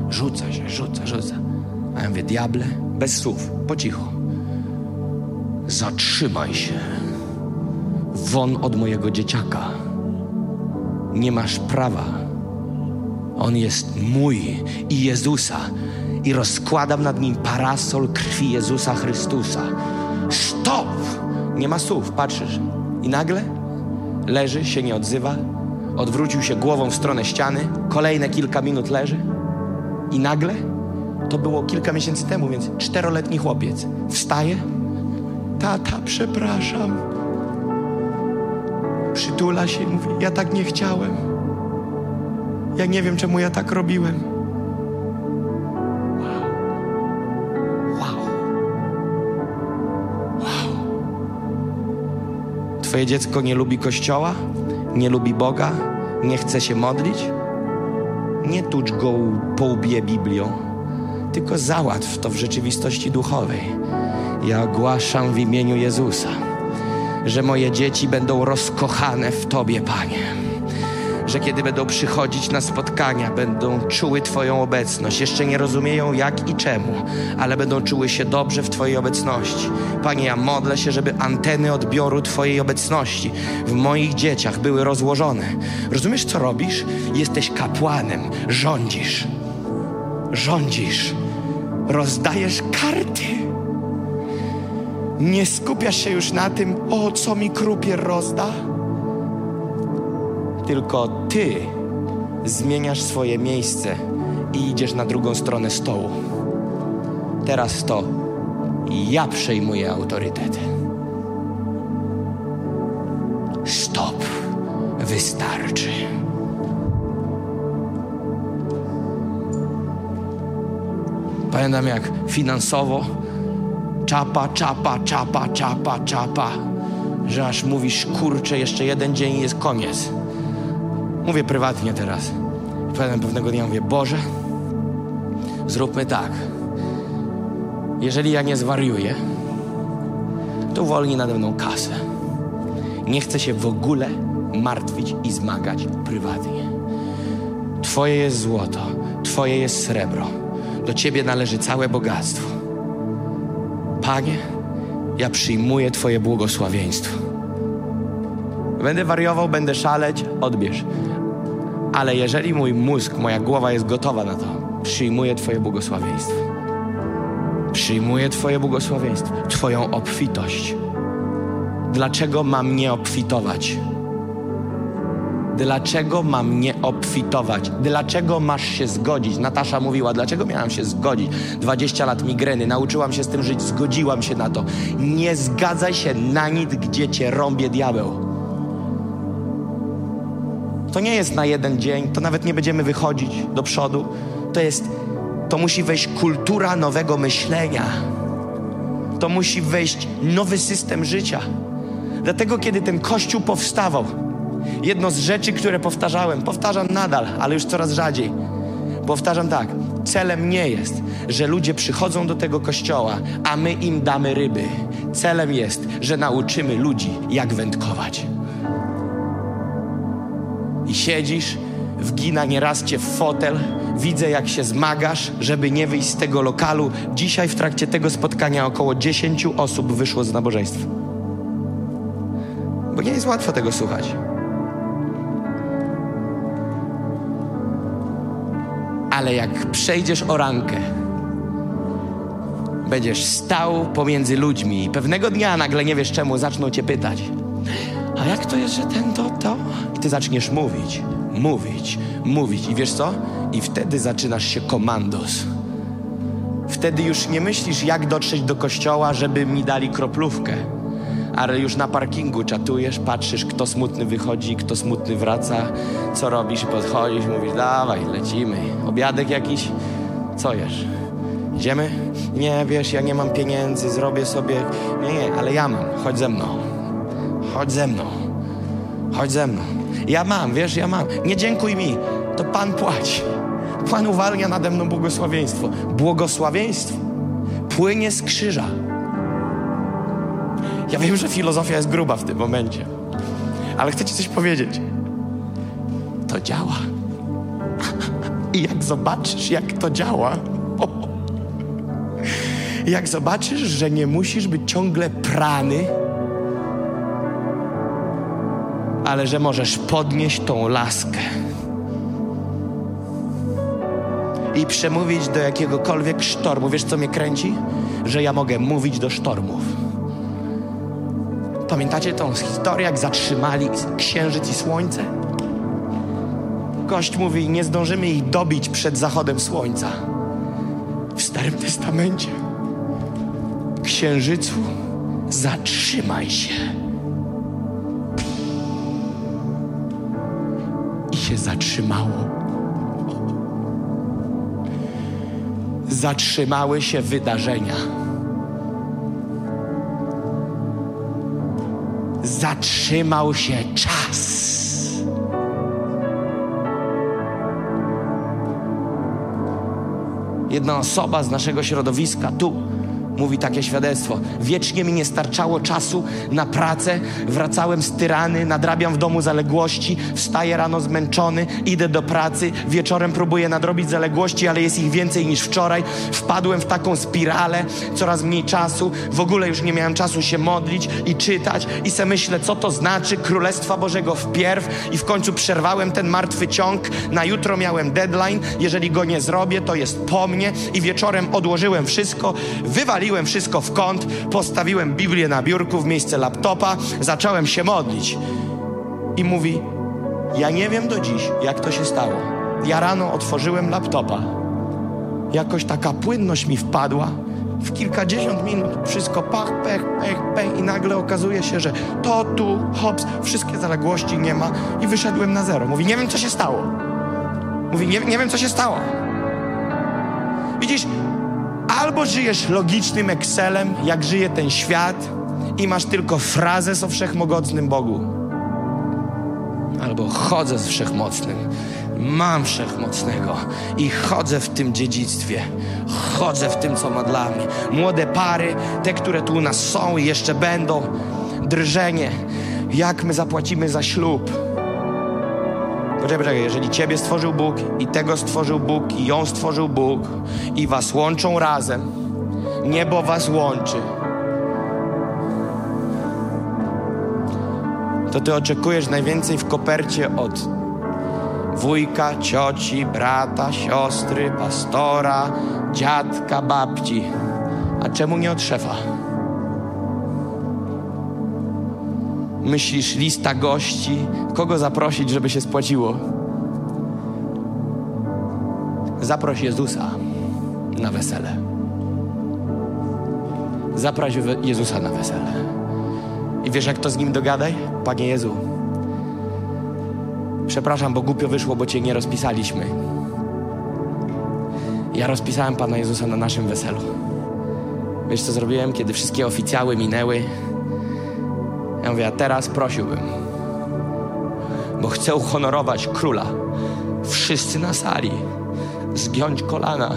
Rzuca się, rzuca, rzuca. A ja mówię: diable, bez słów, po cichu. Zatrzymaj się. Won od mojego dzieciaka. Nie masz prawa. On jest mój i Jezusa. I rozkładam nad nim parasol krwi Jezusa Chrystusa. Stop! Nie ma słów, patrzysz. I nagle leży, się nie odzywa. Odwrócił się głową w stronę ściany. Kolejne kilka minut leży. I nagle, to było kilka miesięcy temu, więc czteroletni chłopiec wstaje. Tata, przepraszam. Przytula się i mówi: ja tak nie chciałem. Ja nie wiem, czemu ja tak robiłem. Twoje dziecko nie lubi Kościoła, nie lubi Boga, nie chce się modlić. Nie tucz go po łbie Biblią, tylko załatw to w rzeczywistości duchowej. Ja ogłaszam w imieniu Jezusa, że moje dzieci będą rozkochane w Tobie, Panie. Że kiedy będą przychodzić na spotkania, będą czuły Twoją obecność. Jeszcze nie rozumieją jak i czemu, ale będą czuły się dobrze w Twojej obecności. Panie, ja modlę się, żeby anteny odbioru Twojej obecności w moich dzieciach były rozłożone. Rozumiesz, co robisz? Jesteś kapłanem, rządzisz, rządzisz, rozdajesz karty. Nie skupiasz się już na tym, o co mi krupier rozda. Tylko ty zmieniasz swoje miejsce i idziesz na drugą stronę stołu. Teraz to ja przejmuję autorytet. Stop. Wystarczy. Pamiętam, jak finansowo czapa, czapa, czapa, czapa, czapa, że aż mówisz: kurczę, jeszcze jeden dzień i jest koniec. Mówię prywatnie teraz. Potem pewnego dnia mówię: Boże, zróbmy tak. Jeżeli ja nie zwariuję, to uwolni nade mną kasę. Nie chcę się w ogóle martwić i zmagać prywatnie. Twoje jest złoto, Twoje jest srebro. Do Ciebie należy całe bogactwo. Panie, ja przyjmuję Twoje błogosławieństwo. Będę wariował, będę szaleć, odbierz. Ale jeżeli mój mózg, moja głowa jest gotowa na to, przyjmuję Twoje błogosławieństwo. Przyjmuję Twoje błogosławieństwo, Twoją obfitość. Dlaczego mam nie obfitować? dlaczego mam nie obfitować? Dlaczego masz się zgodzić? Natasza mówiła, dlaczego miałam się zgodzić? dwadzieścia lat migreny, nauczyłam się z tym żyć, zgodziłam się na to. Nie zgadzaj się na nic, gdzie cię rąbie diabeł. To nie jest na jeden dzień, to nawet nie będziemy wychodzić do przodu. To jest, to musi wejść kultura nowego myślenia. To musi wejść nowy system życia. Dlatego, kiedy ten Kościół powstawał, jedno z rzeczy, które powtarzałem, powtarzam nadal, ale już coraz rzadziej, powtarzam tak, celem nie jest, że ludzie przychodzą do tego Kościoła, a my im damy ryby. Celem jest, że nauczymy ludzi, jak wędkować. I siedzisz, wgina nieraz cię w fotel, widzę jak się zmagasz, żeby nie wyjść z tego lokalu. Dzisiaj w trakcie tego spotkania około dziesięć osób wyszło z nabożeństwa. Bo nie jest łatwo tego słuchać. Ale jak przejdziesz orankę, będziesz stał pomiędzy ludźmi i pewnego dnia nagle nie wiesz czemu zaczną cię pytać. A jak to jest, że ten to, to? I ty zaczniesz mówić, mówić, mówić. I wiesz co? I wtedy zaczynasz się komandos. Wtedy już nie myślisz, jak dotrzeć do kościoła, żeby mi dali kroplówkę. Ale już na parkingu czatujesz, patrzysz, kto smutny wychodzi, kto smutny wraca. Co robisz? Podchodzisz, mówisz, dawaj, lecimy. Obiadek jakiś? Co jesz? Idziemy? Nie, wiesz, ja nie mam pieniędzy, zrobię sobie... Nie, nie, ale ja mam, chodź ze mną. Chodź ze mną, chodź ze mną. Ja mam, wiesz, ja mam. Nie dziękuj mi, to Pan płaci. Pan uwalnia nade mną błogosławieństwo. Błogosławieństwo płynie z krzyża. Ja wiem, że filozofia jest gruba w tym momencie, ale chcę ci coś powiedzieć. To działa. I jak zobaczysz, jak to działa, o, jak zobaczysz, że nie musisz być ciągle prany, ale że możesz podnieść tą laskę i przemówić do jakiegokolwiek sztormu. Wiesz, co mnie kręci? Że ja mogę mówić do sztormów. Pamiętacie tą historię, jak zatrzymali księżyc i słońce? Kość mówi, nie zdążymy ich dobić przed zachodem słońca. W Starym Testamencie. Księżycu, zatrzymaj się. I się zatrzymało. Zatrzymały się wydarzenia. Zatrzymał się czas. Jedna osoba z naszego środowiska tu mówi takie świadectwo. Wiecznie mi nie starczało czasu na pracę, wracałem z tyrany, nadrabiam w domu zaległości, wstaję rano zmęczony, idę do pracy, wieczorem próbuję nadrobić zaległości, ale jest ich więcej niż wczoraj. Wpadłem w taką spiralę, coraz mniej czasu, w ogóle już nie miałem czasu się modlić i czytać i se myślę, co to znaczy Królestwa Bożego wpierw i w końcu przerwałem ten martwy ciąg, na jutro miałem deadline, jeżeli go nie zrobię, to jest po mnie i wieczorem odłożyłem wszystko, wywaliłem Wywaliłem wszystko w kąt, postawiłem Biblię na biurku w miejsce laptopa, zacząłem się modlić. I mówi, ja nie wiem do dziś, jak to się stało. Ja rano otworzyłem laptopa. Jakoś taka płynność mi wpadła. W kilkadziesiąt minut wszystko pach, pech, pech, pech i nagle okazuje się, że to, tu, hops, wszystkie zaległości nie ma i wyszedłem na zero. Mówi, nie wiem, co się stało. Mówi, nie, nie wiem, co się stało. Widzisz, albo żyjesz logicznym Excelem, jak żyje ten świat i masz tylko frazes o wszechmogącym Bogu. Albo chodzę z wszechmocnym, mam wszechmocnego i chodzę w tym dziedzictwie, chodzę w tym, co ma dla mnie. Młode pary, te, które tu u nas są i jeszcze będą, drżenie, jak my zapłacimy za ślub. Poczekaj, poczekaj, jeżeli ciebie stworzył Bóg i tego stworzył Bóg i ją stworzył Bóg i was łączą razem, niebo was łączy, to ty oczekujesz najwięcej w kopercie od wujka, cioci, brata, siostry, pastora, dziadka, babci. A czemu nie od szefa? myślisz, lista gości, kogo zaprosić, żeby się spłaciło? Zaproś Jezusa na wesele. Zaproś Jezusa na wesele. I wiesz, jak to z Nim dogadaj? Panie Jezu, przepraszam, bo głupio wyszło, bo Cię nie rozpisaliśmy. Ja rozpisałem Pana Jezusa na naszym weselu. Wiesz, co zrobiłem? Kiedy wszystkie oficjały minęły, ja mówię, a teraz prosiłbym, bo chcę uhonorować Króla. Wszyscy na sali, zgiąć kolana.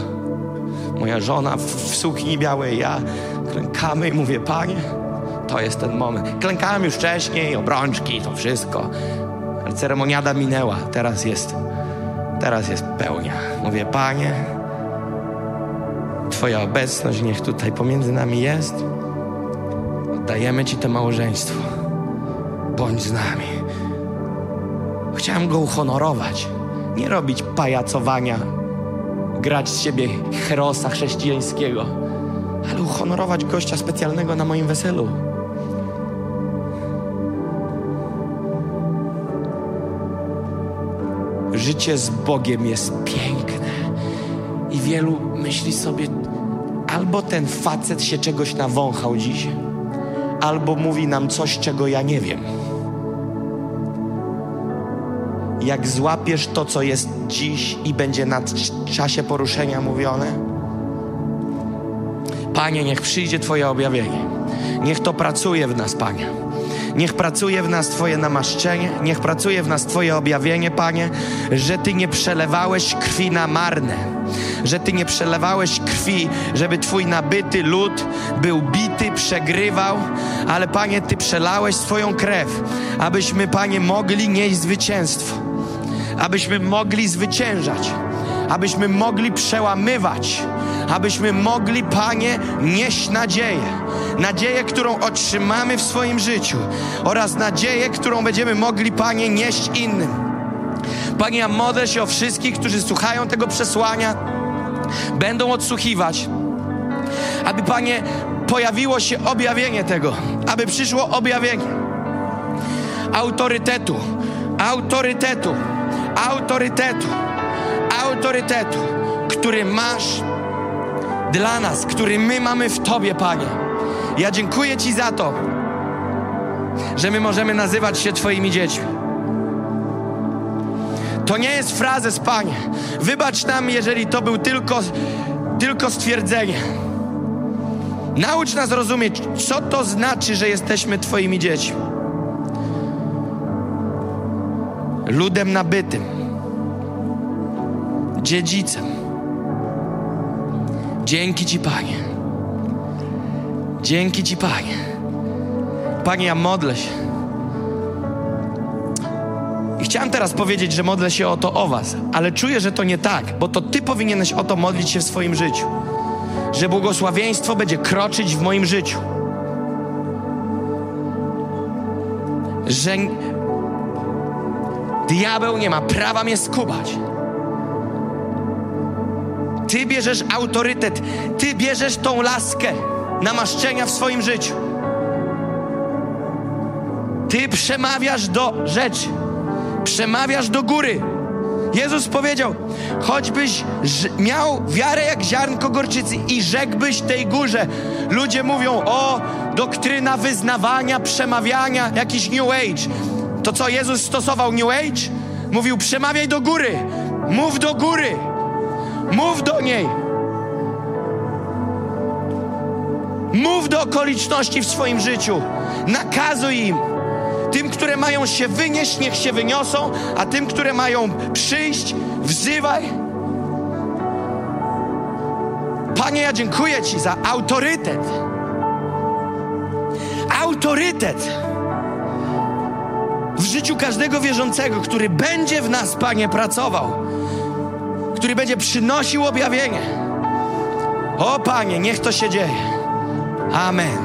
Moja żona w, w sukni białej, ja klękamy i mówię, Panie, to jest ten moment. Klękałem już wcześniej, obrączki, to wszystko. Ale ceremoniada minęła, teraz jest, teraz jest pełnia. Mówię, Panie, Twoja obecność niech tutaj pomiędzy nami jest. Oddajemy Ci to małżeństwo. Bądź z nami. Chciałem go uhonorować. Nie robić pajacowania, grać z siebie herosa chrześcijańskiego, ale uhonorować gościa specjalnego na moim weselu. Życie z Bogiem jest piękne i wielu myśli sobie, albo ten facet się czegoś nawąchał dziś, albo mówi nam coś, czego ja nie wiem. Jak złapiesz to, co jest dziś i będzie na czasie poruszenia mówione, Panie, niech przyjdzie Twoje objawienie. Niech to pracuje w nas, Panie. Niech pracuje w nas Twoje namaszczenie, niech pracuje w nas Twoje objawienie, Panie, że Ty nie przelewałeś krwi na marne, że Ty nie przelewałeś krwi, żeby Twój nabyty lud był bity, przegrywał, ale, Panie, Ty przelałeś swoją krew, abyśmy, Panie, mogli nieść zwycięstwo, abyśmy mogli zwyciężać, abyśmy mogli przełamywać, abyśmy mogli, Panie, nieść nadzieję. Nadzieję, którą otrzymamy w swoim życiu oraz nadzieję, którą będziemy mogli, Panie, nieść innym. Panie, ja modlę się o wszystkich, którzy słuchają tego przesłania, będą odsłuchiwać, aby, Panie, pojawiło się objawienie tego, aby przyszło objawienie autorytetu, autorytetu, autorytetu, autorytetu, który masz dla nas, który my mamy w Tobie, Panie. Ja dziękuję Ci za to, że my możemy nazywać się Twoimi dziećmi. To nie jest frazes, Panie. Wybacz nam, jeżeli to był tylko, tylko stwierdzenie. Naucz nas rozumieć, co to znaczy, że jesteśmy Twoimi dziećmi. Ludem nabytym. Dziedzicem. Dzięki Ci, Panie. Dzięki Ci, Panie. Panie, ja modlę się. I chciałem teraz powiedzieć, że modlę się o to o Was, ale czuję, że to nie tak, bo to Ty powinieneś o to modlić się w swoim życiu. Że błogosławieństwo będzie kroczyć w moim życiu. Że diabeł nie ma prawa mnie skubać. Ty bierzesz autorytet, Ty bierzesz tą laskę namaszczenia w swoim życiu. Ty przemawiasz do rzeczy, przemawiasz do góry. Jezus powiedział, choćbyś miał wiarę jak ziarnko gorczycy i rzekłbyś tej górze. Ludzie mówią, o, doktryna wyznawania, przemawiania, jakiś New Age. To co Jezus stosował New Age? Mówił, przemawiaj do góry, mów do góry, mów do niej. Mów do okoliczności w swoim życiu. Nakazuj im. Tym, które mają się wynieść, niech się wyniosą, a tym, które mają przyjść, wzywaj. Panie, ja dziękuję Ci za autorytet. Autorytet w życiu każdego wierzącego, który będzie w nas, Panie, pracował, który będzie przynosił objawienie. O, Panie, niech to się dzieje. Amen.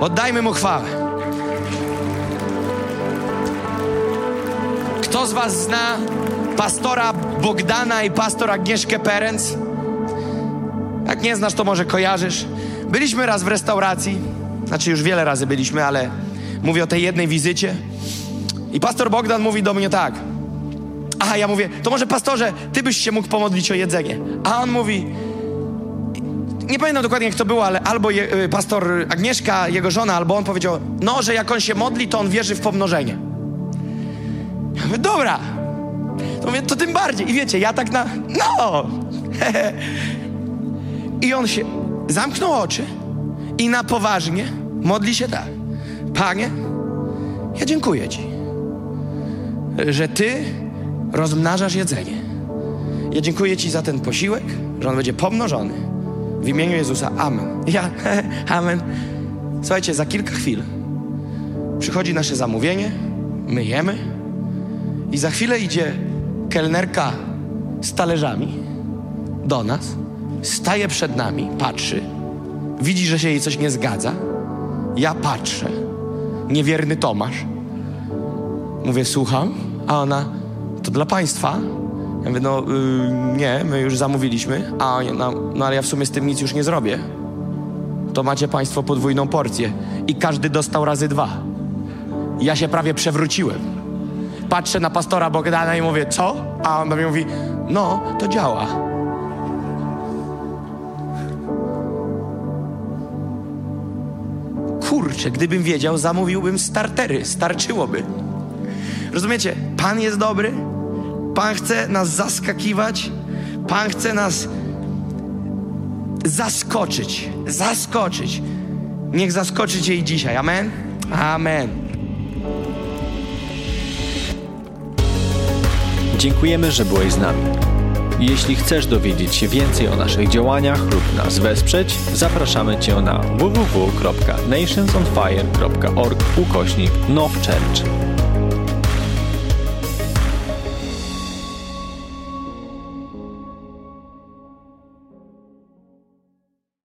Oddajmy Mu chwałę. Kto z Was zna pastora Bogdana i pastora Agnieszkę Perenc? Jak nie znasz, to może kojarzysz. Byliśmy raz w restauracji. Znaczy już wiele razy byliśmy, ale Mówię o tej jednej wizycie. I pastor Bogdan mówi do mnie tak. Aha, ja mówię, to może pastorze, ty byś się mógł pomodlić o jedzenie. A on mówi, nie pamiętam dokładnie, kto był, ale albo je, pastor Agnieszka, jego żona, albo on powiedział, no, że jak on się modli, to on wierzy w pomnożenie. Ja mówię, dobra. To mówię, to tym bardziej. I wiecie, ja tak na... No! I on się zamknął oczy i na poważnie modli się tak. Panie, ja dziękuję Ci, że Ty rozmnażasz jedzenie. Ja dziękuję Ci za ten posiłek, że on będzie pomnożony. W imieniu Jezusa. Amen. Ja, amen. Słuchajcie, za kilka chwil przychodzi nasze zamówienie, my jemy i za chwilę idzie kelnerka z talerzami do nas, staje przed nami, patrzy, widzi, że się jej coś nie zgadza. Ja patrzę, niewierny Tomasz. Mówię, słucham, a ona, to dla państwa? Ja mówię, no yy, nie, my już zamówiliśmy, a no, no ale ja w sumie z tym nic już nie zrobię. To macie państwo podwójną porcję i każdy dostał razy dwa. Ja się prawie przewróciłem. Patrzę na pastora Bogdana i mówię, co? A on do mnie mówi, no, to działa. Kurczę, gdybym wiedział, zamówiłbym startery, starczyłoby. Rozumiecie? Pan jest dobry, Pan chce nas zaskakiwać, Pan chce nas zaskoczyć, zaskoczyć. Niech zaskoczy Cię i dzisiaj, amen? Amen. Dziękujemy, że byłeś z nami. Jeśli chcesz dowiedzieć się więcej o naszych działaniach lub nas wesprzeć, zapraszamy Cię na w w w kropka nations on fire kropka org ukośnik now church.